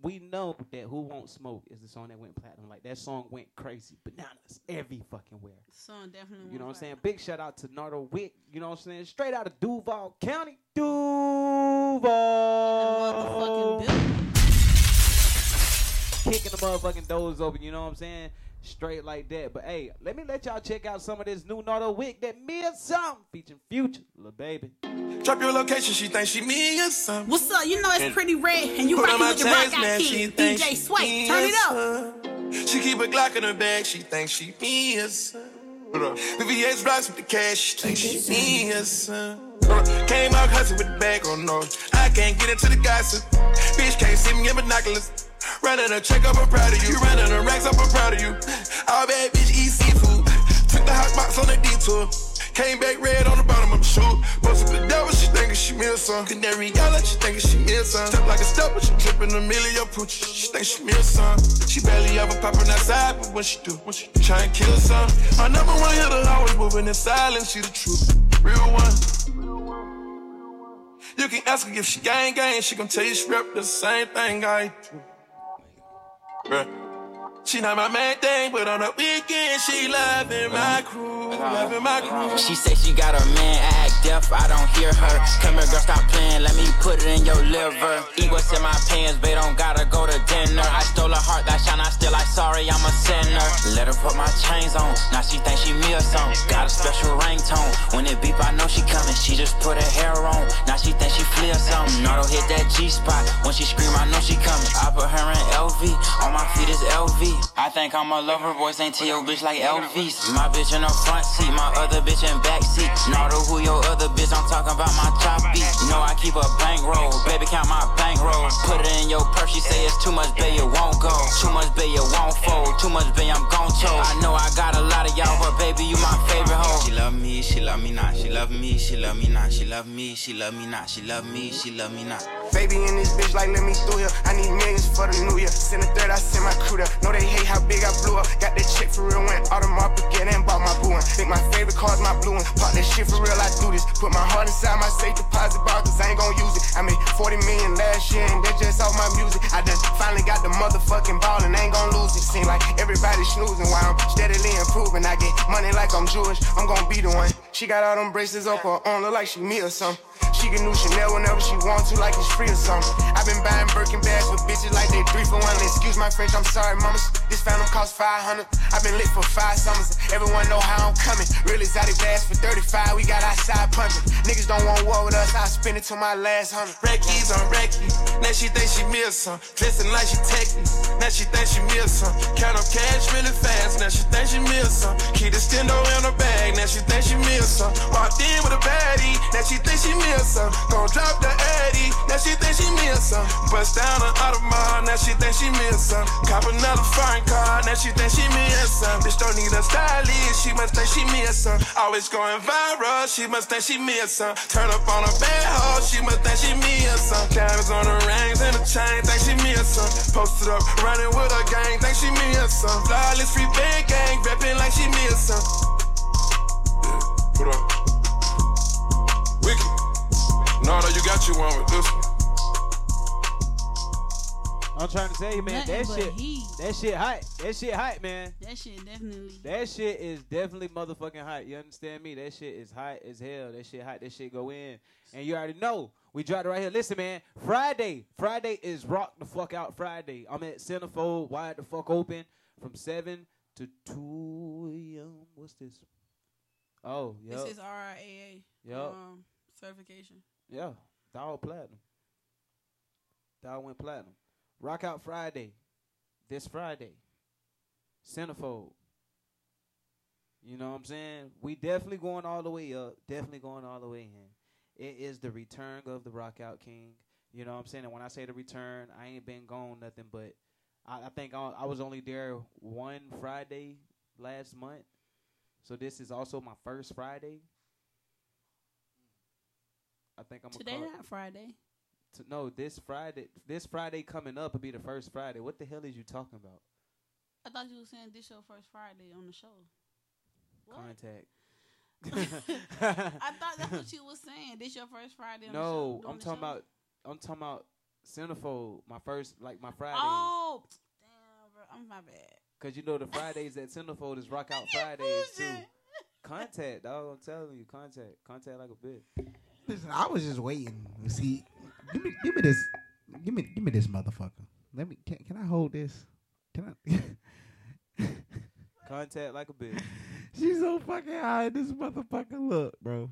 we know that Who Won't Smoke is the song that went platinum. Like that song went crazy, bananas every fucking where. The song definitely. You know what I'm saying? Big shout out to Nardo Wick. You know what I'm saying? Straight out of Duval County, Duval. In the motherfucking kicking the motherfucking doors open. You know what I'm saying? Straight like that. But hey, let me let y'all check out some of this new Nardo Wick that me or something featuring Future, Lil Baby. Drop your location, she thinks she me or something. What's up? You know it's and Pretty Red and you rocking with the Rock Guy King, D J Sway. Turn it up. She keep a Glock in her bag, she thinks she me or something. The V X blocks with the cash, she thinks she me or something. Came out hustling with the bag on no. I can't get into the gossip. Bitch can't see me in binoculars. Running a check up, I'm proud of you. Running a racks up, I'm proud of you. All bad bitch eat seafood. Took the hot box on the detour. Came back red on the bottom of the shoe. Posted the devil, she thinkin' she meal some. Canary yellow, she thinkin' she meal some. Step like a stepper, she drippin' a million poochie. She think she meal some. She barely ever poppin' outside, but when she do, when she do, try and kill some. My number one hitter always movin' in silence. She the truth, real one. You can ask her if she gang gang, she gon' tell you she rep the same thing I do. She not my main thing, but on the weekend she loving my crew, loving my crew. She say she got her man, I act deaf, I don't hear her. Come here, girl, stop playing, let me put it in your liver. Eat what's in my pants, babe, don't gotta go to dinner. I stole her heart, that shine, I still like sorry, I'm a sinner. Let her put my chains on, now she think she me or something. Got a special ringtone, when it beep, I know she coming. She just put her hair on, now she think she flee or something. Nardo hit that G-spot, when she scream, I know she coming. I put her in L V, on my feet is L V. I think I'm a lover, voice ain't to your bitch like Elvis. My bitch in the front seat, my other bitch in back seat. Nardo, who your other bitch, I'm talking about my choppy. No, I keep a bankroll, baby, count my bankroll. Put it in your purse, she say it's too much, baby, it won't go. Too much, baby, it won't fold. Too much, baby, I'm gon' choke. I know I got a lot of y'all, but baby, you my favorite hoe. She love me, she love me not, she love me, she love me not. She love me, she love me not, she love me, she love me not. Baby in this bitch like let me through here. I need millions for the new year. Send a third, I send my crew there. No, they hate how big I blew up. Got that chick for real, went all the up again and bought my boo one. Think my favorite car's my blue one. Pop that shit for real, I do this. Put my heart inside my safe deposit box, cause I ain't gon' use it. I made forty million last year and that's just off my music. I just finally got the motherfucking ball and I ain't gon' lose it. Seem like everybody snoozing while I'm steadily improving. I get money like I'm Jewish, I'm gon' be the one. She got all them braces up her arm, look like she me or something. She can new Chanel whenever she wants to, like it's free or something. I've been buying Birkin bags with bitches like they three for one. Excuse my French, I'm sorry, mama. This phantom cost five hundred. I've been lit for five summers. Everyone know how I'm coming. Real exotic bags for thirty-five. We got outside punching. Niggas don't want war with us. I spend it till my last hundred. Reckies on Reckies. Now she thinks she meals some. Dressing like she techie. Now she thinks she meals some. Count up cash really fast. Now she thinks she meals some. Keep the stendo in her bag. Now she thinks she meals some. Walked in with a baddie. Now she thinks she meals some. Gon' drop the Eddie, now she think she miss some. Bust down an Audemars, now she think she miss some. Cop another foreign car, now she think she miss some. Bitch don't need a stylist, she must think she miss some. Always going viral, she must think she miss some. Turn up on a bad hoe, she must think she miss some. Diamonds on the rings and the chain, think she miss some. Posted up, running with her gang, think she miss some. Flawless free big gang, rapping like she miss some. Yeah, put up. Wicked. Nardo, you got you one with this one. I'm trying to tell you, man, nothing that shit, heat. that shit hot. That shit hot, man. That shit definitely. That shit is definitely motherfucking hot. You understand me? That shit is hot as hell. That shit hot. That shit go in. And you already know. We dropped it right here. Listen, man, Friday. Friday is Rock the Fuck Out Friday. I'm at Centerfold, wide the fuck open, from seven to two a.m. What's this? Oh, yeah. This is R I A A. Yep. Um, certification. Yeah, Thou platinum. Thou went platinum. Rock Out Friday, this Friday. Centerfold. You know what I'm saying? We definitely going all the way up. Definitely going all the way in. It is the return of the Rock Out King. You know what I'm saying? And when I say the return, I ain't been gone nothing. But I, I think I, I was only there one Friday last month. So this is also my first Friday. I think I'm today not Friday. To, no, this Friday, this Friday coming up will be the first Friday. What the hell is you talking about? I thought you were saying this your first Friday on the show. What? Contact. I thought that's what you was saying. This your first Friday on no, the show? No, I'm talking show? about I'm talking about Centerfold, my first like my Friday. Oh, damn, bro. I'm my bad. Cause you know the Fridays at Centerfold is Rock Out Fridays too. Contact, dog. I'm telling you, contact, contact like a bitch. Listen, I was just waiting. See, give me, give me this, give me, give me this motherfucker. Let me. Can, can I hold this? Can I? Contact like a bitch. She's so fucking high. This motherfucker, look, bro.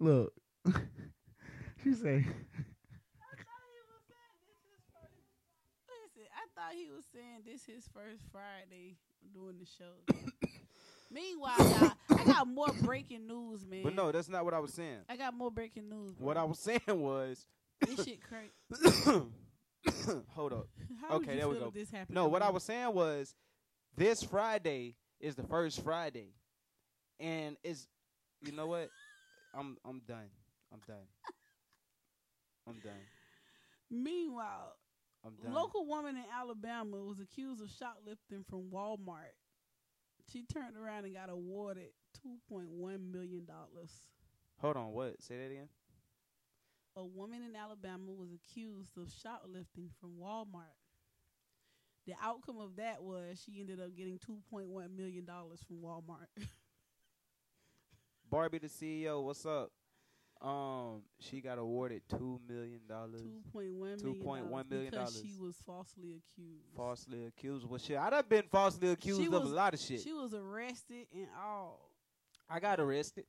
Look. She say. I thought he was saying this his first Friday doing the show. Meanwhile, y'all, I got more breaking news, man. But no, that's not what I was saying. I got more breaking news. Bro. What I was saying was this shit crazy. Hold up. How okay, there we go. This no, what I was saying was this Friday is the first Friday, and it's you know what? I'm I'm done. I'm done. I'm done. Meanwhile. Local woman in Alabama was accused of shoplifting from Walmart. She turned around and got awarded two point one million dollars. Hold on, what? Say that again? A woman in Alabama was accused of shoplifting from Walmart. The outcome of that was she ended up getting two point one million dollars from Walmart. Barbie, the C E O, what's up? Um, she got awarded two million dollars. Two point one million. Two point one million dollars. She was falsely accused. Falsely accused. Well, shit, I'd have been falsely accused she of was, a lot of shit. She was arrested and all. I got arrested.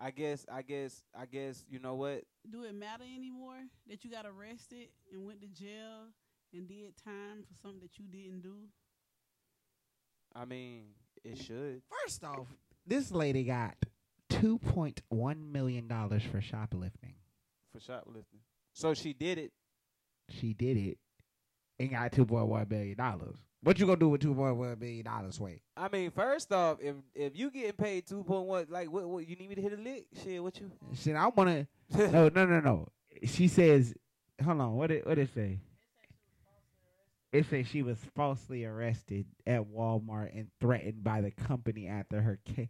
I guess. I guess. I guess. You know what? Do it matter anymore that you got arrested and went to jail and did time for something that you didn't do? I mean, it should. First off, this lady got Two point one million dollars for shoplifting. For shoplifting, so she did it. She did it, and got two point one million dollars. What you gonna do with two point one million dollars, Sway? I mean, first off, if if you getting paid two point one, like what, what? You need me to hit a lick? Shit, what you? Shit, I wanna. no, no, no, no. She says, hold on. What did what it say? It says she was falsely arrested at Walmart and threatened by the company after her case.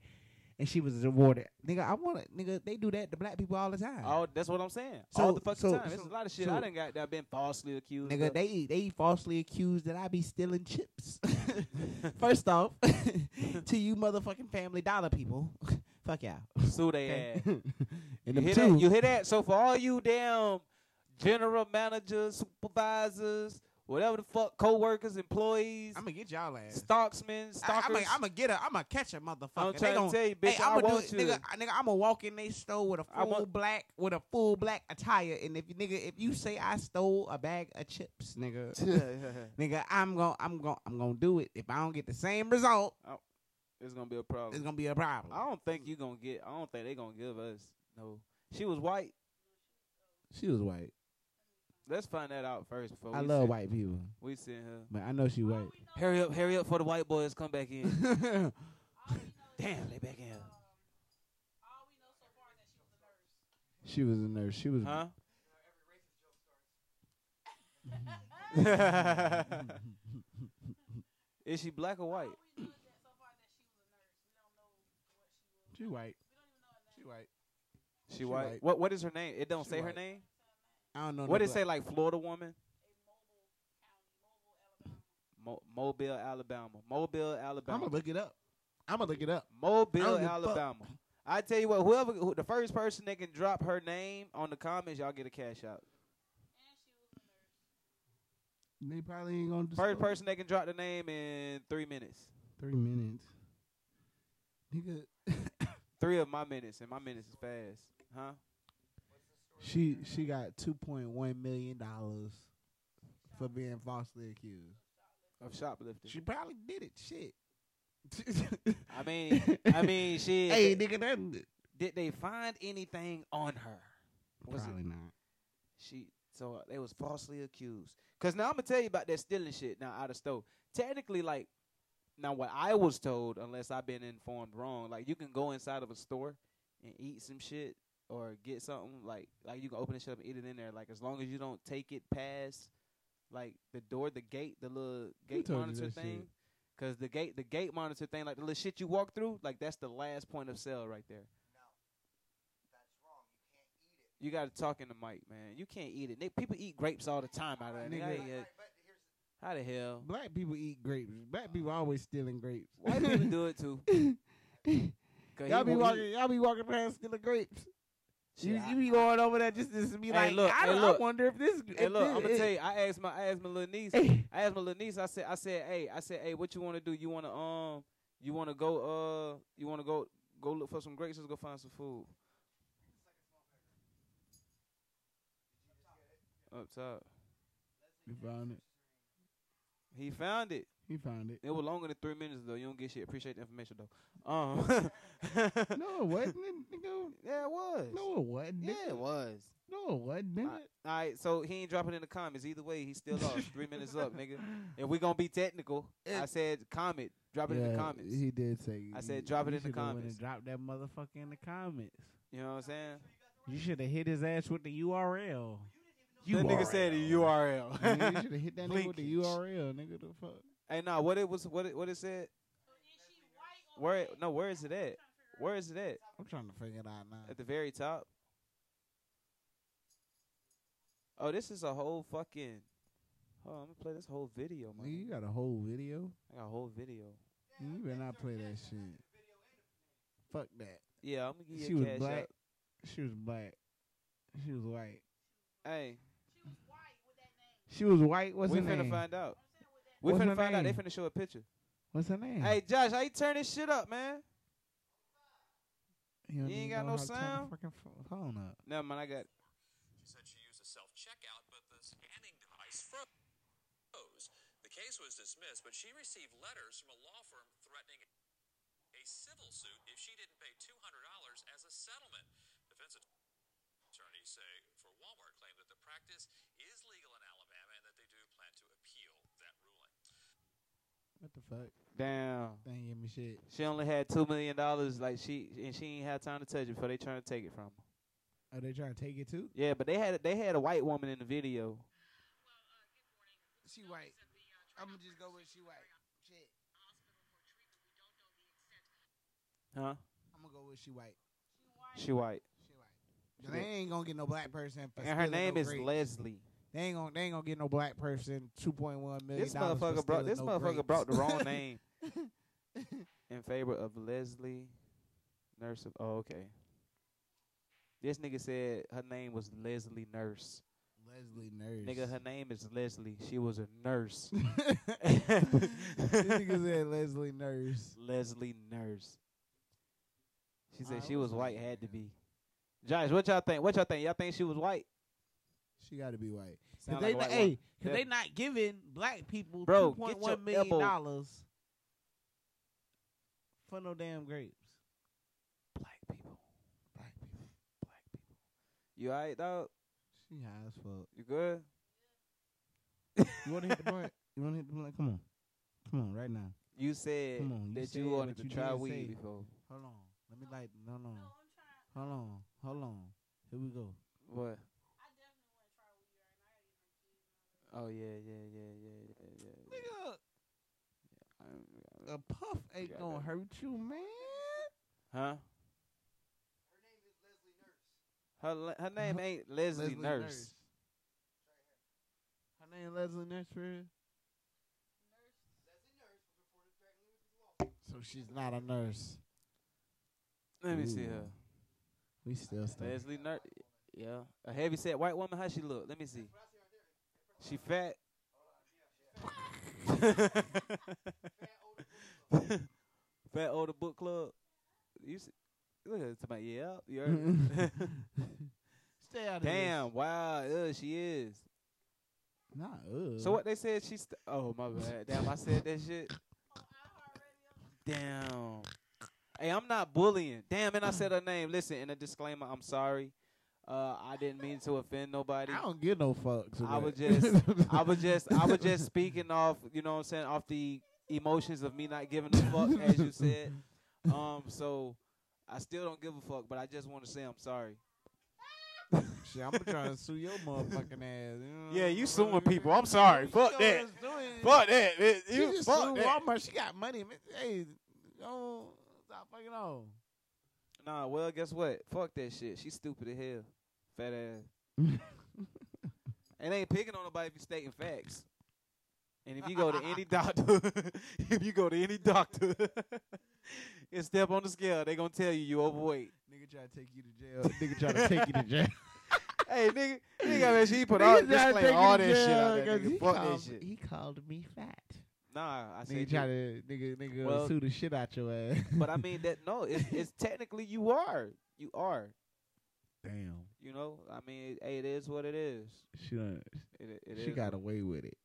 And she was awarded. Nigga, I want to, nigga, they do that to black people all the time. Oh, that's what I'm saying. So, all the fucking so, time. There's so, a lot of shit so, I done got that I've been falsely accused Nigga, of. they they falsely accused that I be stealing chips. First off, to you motherfucking Family Dollar people, fuck y'all. Sue they ass. And you, hear that? you hear that? So for all you damn general managers, supervisors, whatever the fuck, co-workers, employees. I'm going to get y'all ass. Stocksmen, stalkers. I, I'm going to get her. I'm going to catch a motherfucker. I'm trying to tell you, bitch, hey, I want you. Nigga, nigga, I'm going to walk in they store with a full black, with a full black attire. And if you, nigga, if you say I stole a bag of chips, nigga, nigga, I'm going to, I'm going to, I'm going to do it. If I don't get the same result, oh, it's going to be a problem. It's going to be a problem. I don't think you going to get, I don't think they going to give us, no. She was white. She was white. Let's find that out first. Before I we love white her. people. We sent her. But I know she white. Hurry up, hurry up for the white boys come back in. Damn, they back in. Um, all we know so far is that she was a nurse. She was a nurse. She was. Huh? You know, every racist joke starts. Is she black or white? All we know is that so far that she was a nurse. We don't know what she was. She white. We don't even know her name. She white. She, she white. white. What What is her name? It don't she say white. her name? I don't know. What no did it say, like Florida woman? Mobile, Mobile, Alabama. Mobile, Alabama. I'm gonna look it up. I'm gonna look it up. Mobile, Alabama. Fuck. I tell you what, whoever who, the first person that can drop her name on the comments, y'all get a cash out. And she was a nurse. They probably ain't gonna. First it. person that can drop the name in three minutes. Three minutes. Nigga. Three of my minutes, and my minutes is fast, huh? She she got two point one million dollars for being falsely accused of shoplifting. She probably did it. Shit. I mean, I mean, shit. Hey, nigga, that did they find anything on her? Was probably it? not. She so they was falsely accused. Cause now I'm gonna tell you about that stealing shit. Now out of store, technically, like now what I was told, unless I've been informed wrong, like you can go inside of a store and eat some shit. Or get something like like you can open this shit up and eat it in there. Like as long as you don't take it past like the door, the gate, the little gate monitor thing. Shit. Because the gate the gate monitor thing, like the little shit you walk through, like that's the last point of sale right there. No. That's wrong. You can't eat it. You got to talk in the mic, man. You can't eat it. They, people eat grapes all the time out of that. Nigga. Right, right, but here's how the hell? Black people eat grapes. Black people always stealing grapes. White people do it too. Y'all be walking, y'all be walking past stealing grapes. You, you be going over there just to be like, hey, look, I, don't, hey, look, I wonder if this. If hey, look, this, I'm gonna tell you. I asked my, I asked my little niece. Hey. I asked my little niece. I said, I said, hey, I said, hey, what you want to do? You want to, um, you want to go, uh, you want to go, go look for some grapes. Let's go find some food. Up top. You found it. He found it. He found it. It was longer than three minutes though. You don't get shit. Appreciate the information though. Um. No, it wasn't. Nigga. Yeah, it was. No, it wasn't. Nigga. Yeah, it was. No, it wasn't. Nigga. All right, so he ain't dropping in the comments. Either way, he still lost. Three minutes up, nigga. And we gonna be technical. I said comment. Drop it yeah, in the comments. He did say. I said drop it in the comments. Drop that motherfucker in the comments. You know what I'm saying? You should have hit his ass with the U R L. You that nigga said the U R L. Nigga, you should have hit that nigga with the U R L, nigga. The fuck. Hey, nah, what it was, what it, what it said? Where it, no, where is it at? Where is it at? I'm trying to figure it out now. At the very top. Oh, this is a whole fucking. Hold on, I'm gonna play this whole video, man. You got a whole video? I got a whole video. You better not play that shit. Fuck that. Yeah, I'm gonna give you. She was cash black. Up. She was black. She was white. Hey. She was white with that name. She was white. What's her name? We're finna find out. We finna find out. They finna show a picture. What's her name? Hey, Josh, how you turn this shit up, man? You, you ain't got no sound? Hold up. Never mind, I got it. She said she used a self-checkout, but the scanning device froze. The case was dismissed, but she received letters from a law firm threatening a civil suit if she didn't pay two hundred dollars as a settlement. Defense attorneys say for Walmart claim that the practice is legal in Alabama and that they do plan to appeal. What the fuck? Damn. They ain't give me shit. She only had two million dollars, like she and she ain't had time to touch it before they trying to take it from her. Are they trying to take it too? Yeah, but they had they had a white woman in the video. Well, uh, good morning. She white. I'm gonna just go with she white. Shit. Huh? I'm gonna go with she white. She white. She white. She white. They ain't gonna get no black person. For and her name no is grapes. Leslie. They ain't gonna, they ain't gonna get no black person two point one million dollars. This motherfucker brought this no motherfucker grapes. brought the wrong name in favor of Leslie, Nurse. Of, oh, okay. This nigga said her name was Leslie Nurse. Leslie Nurse. Nigga, her name is Leslie. She was a nurse. This nigga said Leslie Nurse. Leslie Nurse. She said I she was white. Had to be. Josh, what y'all think? What y'all think? Y'all think she was white? She got to be white. Cause they, like white, hey, cause they not giving black people Bro, two point one million dollars elbow. for no damn grapes. Black people. Black people. Black people. You all right, dog? She high as fuck. You good? You want to hit the blunt? You want to hit the blunt? Come on. Come on, right now. You said on, you that said you wanted to you try weed say. before. Hold on. Let me like, no, no. no Hold on. Hold on. Here we go. What? Oh yeah, yeah, yeah, yeah, yeah, yeah. Nigga, yeah, a puff ain't gonna that. hurt you, man. Huh? Her name is Leslie Nurse. Her le her name uh -huh. ain't Leslie, Leslie Nurse. Nurse. Her name Leslie Nurse, for real? So she's not a nurse. Let Ooh. me see her. We still stay. Leslie Nurse. Yeah, a heavy set white woman. How she look? Let me see. She fat. Fat older book club. You see, look at somebody. Yeah, you heard. Stay out of this. Damn! Wow, uh, she is. Nah. Uh. So what they said? She. St oh my bad. Damn, I said that shit. Damn. Hey, I'm not bullying. Damn, and I said her name. Listen, in a disclaimer, I'm sorry. Uh, I didn't mean to offend nobody. I don't give no fucks. I was just, I was just, I was just speaking off, you know what I'm saying, off the emotions of me not giving a fuck, as you said. Um, so I still don't give a fuck, but I just want to say I'm sorry. shit. I'm trying to sue your motherfucking ass. You know yeah, you suing people. I'm sorry. Fuck that. Fuck that. It, she you, just fuck that. Walmart. She got money. Hey, yo, stop fucking on. Nah, well, guess what? Fuck that shit. She's stupid as hell. Fat ass. And ain't picking on nobody if you're stating facts. And if you go to any doctor, if you go to any doctor and step on the scale, they going to tell you you overweight. Nigga try to take you to jail. Nigga try to take you to jail. Hey, nigga, nigga, she put all, display all that shit out there. Nigga, fuck that shit. He called me fat. Nah, I said nigga try to nigga nigga well, sue the shit out your ass. But I mean that no, it's, it's technically you are, you are. Damn. You know, I mean, hey, it is what it is. She done, it, it she is got away with it.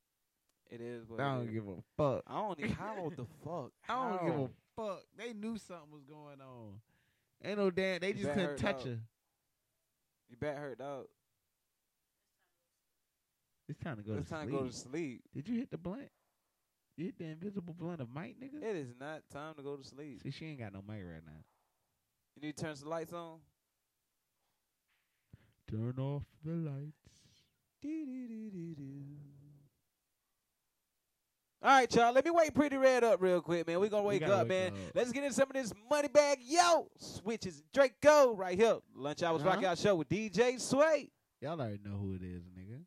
It is what I don't it is. Give a fuck. I don't even how the fuck. How? I don't give a fuck. They knew something was going on. Ain't no damn. They you just couldn't touch dog. her. You bet her dog. It's time to go. It's to time sleep. to go to sleep. Did you hit the blunt? You hit the invisible blunt of Mike, nigga? It is not time to go to sleep. See, she ain't got no mic right now. You need to turn the lights on. Turn off the lights. Do, do, do, do, do. All right, y'all. Let me wake Pretty Red up real quick, man. We're going to wake up, wake man. Up. Let's get into some of this money bag. Yo, switches. Draco right here. Lunch Hours uh-huh. Rock Out Show with D J Sway. Y'all already know who it is, nigga.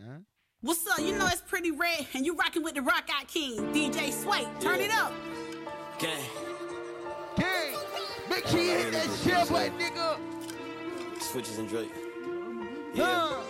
Huh? What's up? You know it's Pretty Red, and you rocking with the Rock Out King, D J Sway. Turn yeah. it up. Gang. Gang. Make sure you hit that share button, nigga. Switches and Drake. Yeah. Huh.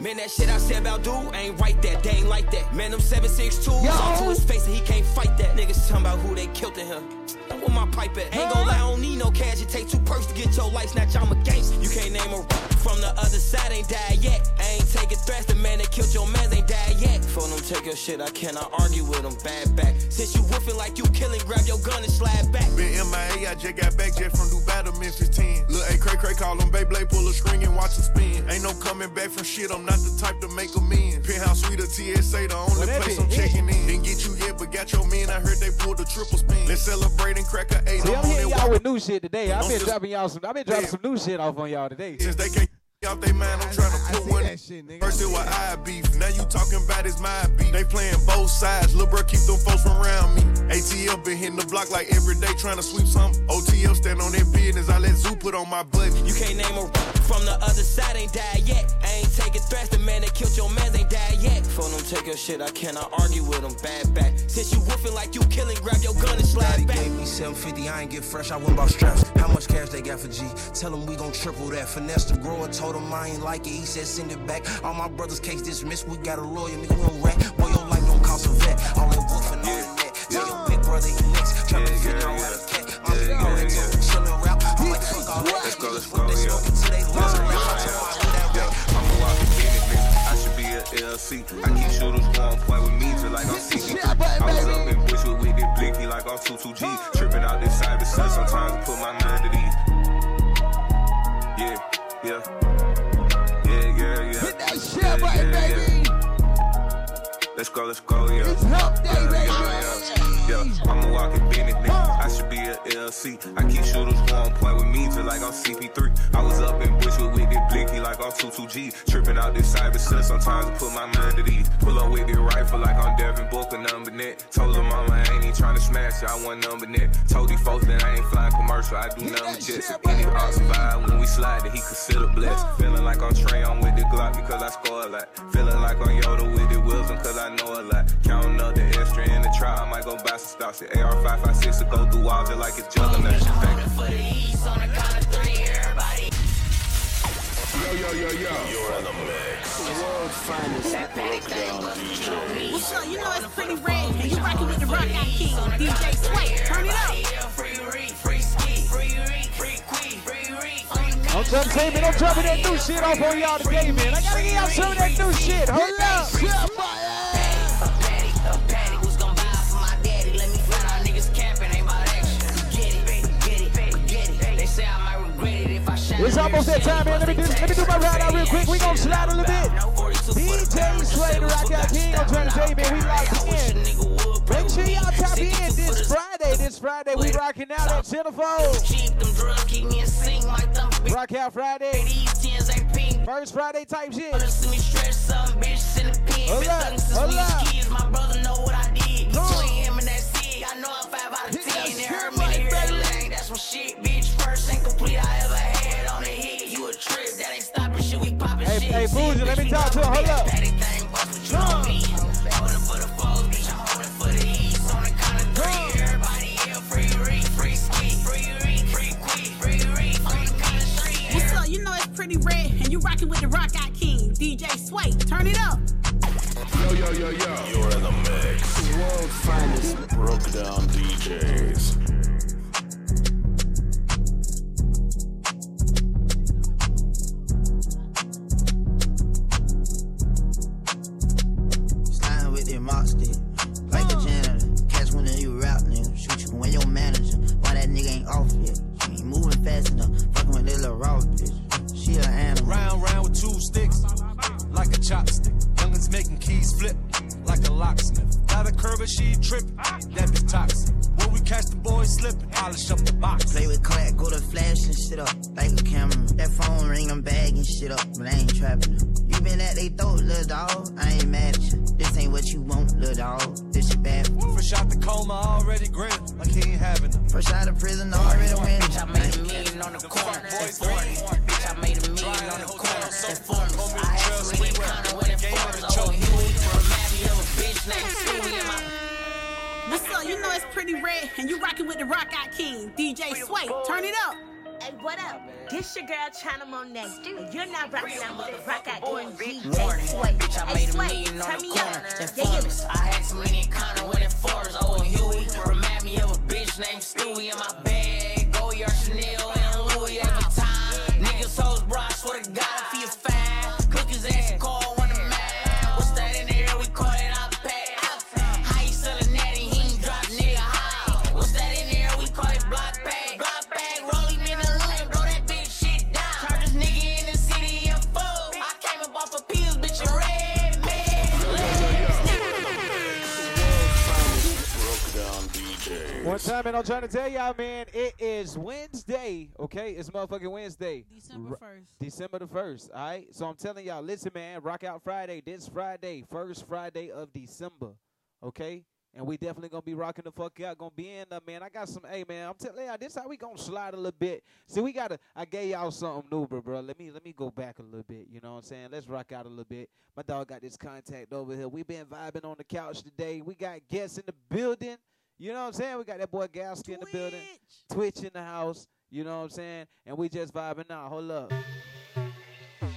Man, that shit I said about dude ain't right that. They ain't like that. Man, them seven six twos on to his face and he can't fight that. Niggas talking about who they killed in here. That's where my pipe at. Ain't gon' lie, I don't need no cash. It take two perks to get your life snatched. I'm a gangster. You can't name a rapper from the other side. Ain't died yet. I ain't taking threats. The man that killed your man ain't died yet. For them take your shit, I cannot argue with them. Bad back. Since you whooping like you killing, grab your gun and slide back. Been M I A, I just got back jet from Dubai to Memphis ten. Lil' A Cray Cray call him Beyblade, pull a string and watch him spin. Ain't no coming back from shit. I'm not the type to make amends. Penthouse suite or T S A, the only well, place I'm checking in. Didn't get you yet, but got your men. I heard they pulled a triple spin. Let's celebrate and crack a eight. See, I'm here y'all with new shit today. I've been dropping y'all some. I've been dropping yeah. some new shit off on y'all today. Since they can't out they mind, I'm trying to put one. Shit, first it was eye beef, now you talking about it's my beef. They playing both sides, lil' bro keep them folks from around me. A T L been hitting the block like every day trying to sweep something. O T L stand on their business, I let Zoo put on my budget. You can't name a rapper from the other side, ain't died yet. I ain't taking threats, the man that killed your man ain't died yet. For them take your shit, I cannot argue with them, bad back. Since you whooping like you killing, grab your gun and slide back. Gave me seven fifty, I ain't get fresh, I went about straps. How much cash they got for G? Tell them we gon' triple that, finesse the grower told him I ain't like it, he said send it back. All my brother's case dismissed, we got a lawyer, nigga, we don't rat. Boy, your life don't cost a vet. All that wolf and all yeah. that. Tell yeah. your big brother he next. Trying to figure out how to cat. I'm yeah, yeah, yeah. yeah. chillin' rap. I'm like, fuck all that. Let's go, let's go, let's go. I'm a walk and get it, bitch. I should be a L L C. I keep shooters who on point with me till like I'm C G. I was up in Bushwood with it blinky like I'm two two G. Trippin' out this cyber sun, sometimes I put my mind to these. Yeah, yeah. Let's go, let's go, yeah. It's hump day, yeah, baby. Yeah, yeah, yeah. I'm a walking Bennett, nigga. I should be a L L C. I keep shooters who on point with me just like I'm C P three. I was up in Bushwood with it blinky like I'm two two G. Tripping out this cyber sun, sometimes I put my mind to these. Pull up with the rifle like I'm Devin Booker, number net. Told her mama I ain't even trying to smash you, I want number net. Told these folks that I ain't flying commercial, I do nothing but jets. If any ox survive when we slide, that he consider blessed. Feeling like I'm Trey, I'm with the Glock because I score a lot. Feeling like I'm Yoda with the Wilson because I I know a lot. Counting up the extra in the trial, I might go buy some stocks. The A R five five six will go through all that like it's juggernaut. For the east on the count of three, everybody. Yo, yo, yo, yo. You're on the mix. The world's finest breakdown D J. What's up? You know it's Pretty Red, and you rocking with the Rock Out King, D J Sway. Turn it up. Free reek, free ski, free reek, free queen, free reek. I'm jumping, I'm dropping that new shit off on y'all today, man. I gotta get y'all some of that new shit. Hold up. It's almost that time, man. Let me do, let me do my round out real quick. We gon' slide a little bit. D J Slay, the Rock Out King. I'm trying to say, man, we locked in. Make sure y'all tap in this Friday. This Friday, we rocking out at Centerfold. Rock Out Friday. First Friday type shit. Hold up, hold up. My brother know what I did. Between him and that seed, I know I'm five out of ten. They heard me hear that lane. That's some shit, bitch. First incomplete I ever had on the hit. You a trip, that ain't stopping shit. We popping shit. Hey, Boozy, let me talk to her. Hold up. Pretty Red, and you rockin' with the Rock Out King, D J Sway. Turn it up. Yo, yo, yo, yo. You're in the mix. The world's finest broke down D Js. Sliding with their mock stick. Like a janitor. Catch one of you rap niggas. Shoot you when your manager. Why that nigga ain't off yet? She ain't moving fast enough. Fucking with that little raw bitch. She an animal. Round, round with two sticks, like a chopstick. Youngins making keys flip, like a locksmith. Got a curve and she trippin', that bitch toxic. When we catch the boys slippin', polish up the box. Play with clack, go to flash and shit up, like a cameraman. That phone ring, I'm bagging shit up, but I ain't trappin' them. You been at they throat, lil' dog, I ain't mad at you. This ain't what you want, lil' dog, this shit bad. Fresh out the coma, already grinning, like he ain't having them. Fresh out of prison, already winning. Bitch, I made a million on the corner, that's boring. I made a million on the corner, that's forms. I asked where he kinda went and forms. Oh, you remind me of a bitch named Suey in my... What's up? You know it's Pretty Red, and you rockin' with the Rock Out King, D J Sway. Turn it up. Hey, what up? This your girl, Chyna Monet. And you're not rockin' out with the Rock Out King, D J Sway. Bitch, I made a million on the corner, that's forms. I asked where he kinda went and forms. Oh, you remind me of a bitch named Suey in my bag. Go your Chanel and Louis every time. Toes, bro, I swear to God, if he a fan, cook his ass and call one a man. What's that in the air? We call it our pass. How you selling that and he ain't drop nigga high? What's that in the air? We call it block bag. Block bag, roll him in the lane, blow that bitch shit down. Turn this nigga in the city and fool. I came up off of pills, bitch, a red man. One time, and I'm trying to tell y'all, man, it is Wednesday. Okay, it's motherfucking Wednesday. December first. December the first, all right? So I'm telling y'all, listen, man, Rock Out Friday, this Friday, first Friday of December, okay? And we definitely going to be rocking the fuck out, going to be in there, man. I got some, hey, man, I'm telling y'all, this how we going to slide a little bit. See, we got to, I gave y'all something new, bro, bro. Let me, let me go back a little bit, you know what I'm saying? Let's rock out a little bit. My dog got this contact over here. We been vibing on the couch today. We got guests in the building, you know what I'm saying? We got that boy Galski Twitch in the building, Twitch in the house. You know what I'm saying? And we just vibing now. Hold up.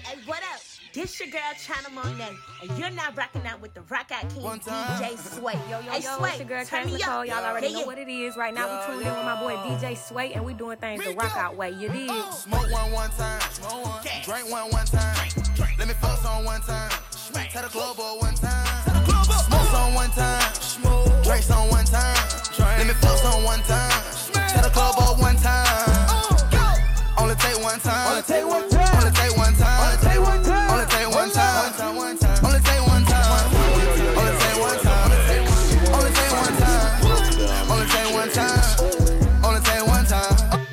Hey, what up? This your girl, Chyna Monet. And you're not rocking out with the Rock Out King, D J Sway. Yo, yo, hey, yo, Sway, it's your girl, Trans Nicole. Y'all already yeah, know yeah. what it is. Right now, yo, we tuned yo. in with my boy, D J Sway, and we doing things the Rock Out way. You dig? Smoke one one time. Smoke one. Drink one one time. Drink, drink. Let me fuss on one time. Tell the club up one time. Tell the club up. Smoke on one time. Smoke. Drinks on one time. Drink. Let me fuss on one time. Tell the club up one time. Only take one time. Only take one time. Only take one time. Only take one time. Only take one time. Only take one time. Only take one time. Only take one time. Only take one time. Only take one time. Only take one time.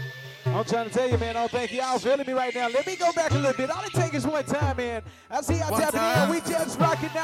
I'm trying to tell you, man. I don't think y'all feeling me right now. Let me go back a little bit. All it takes is one time, man. I see y'all tapping in. We just rocking out.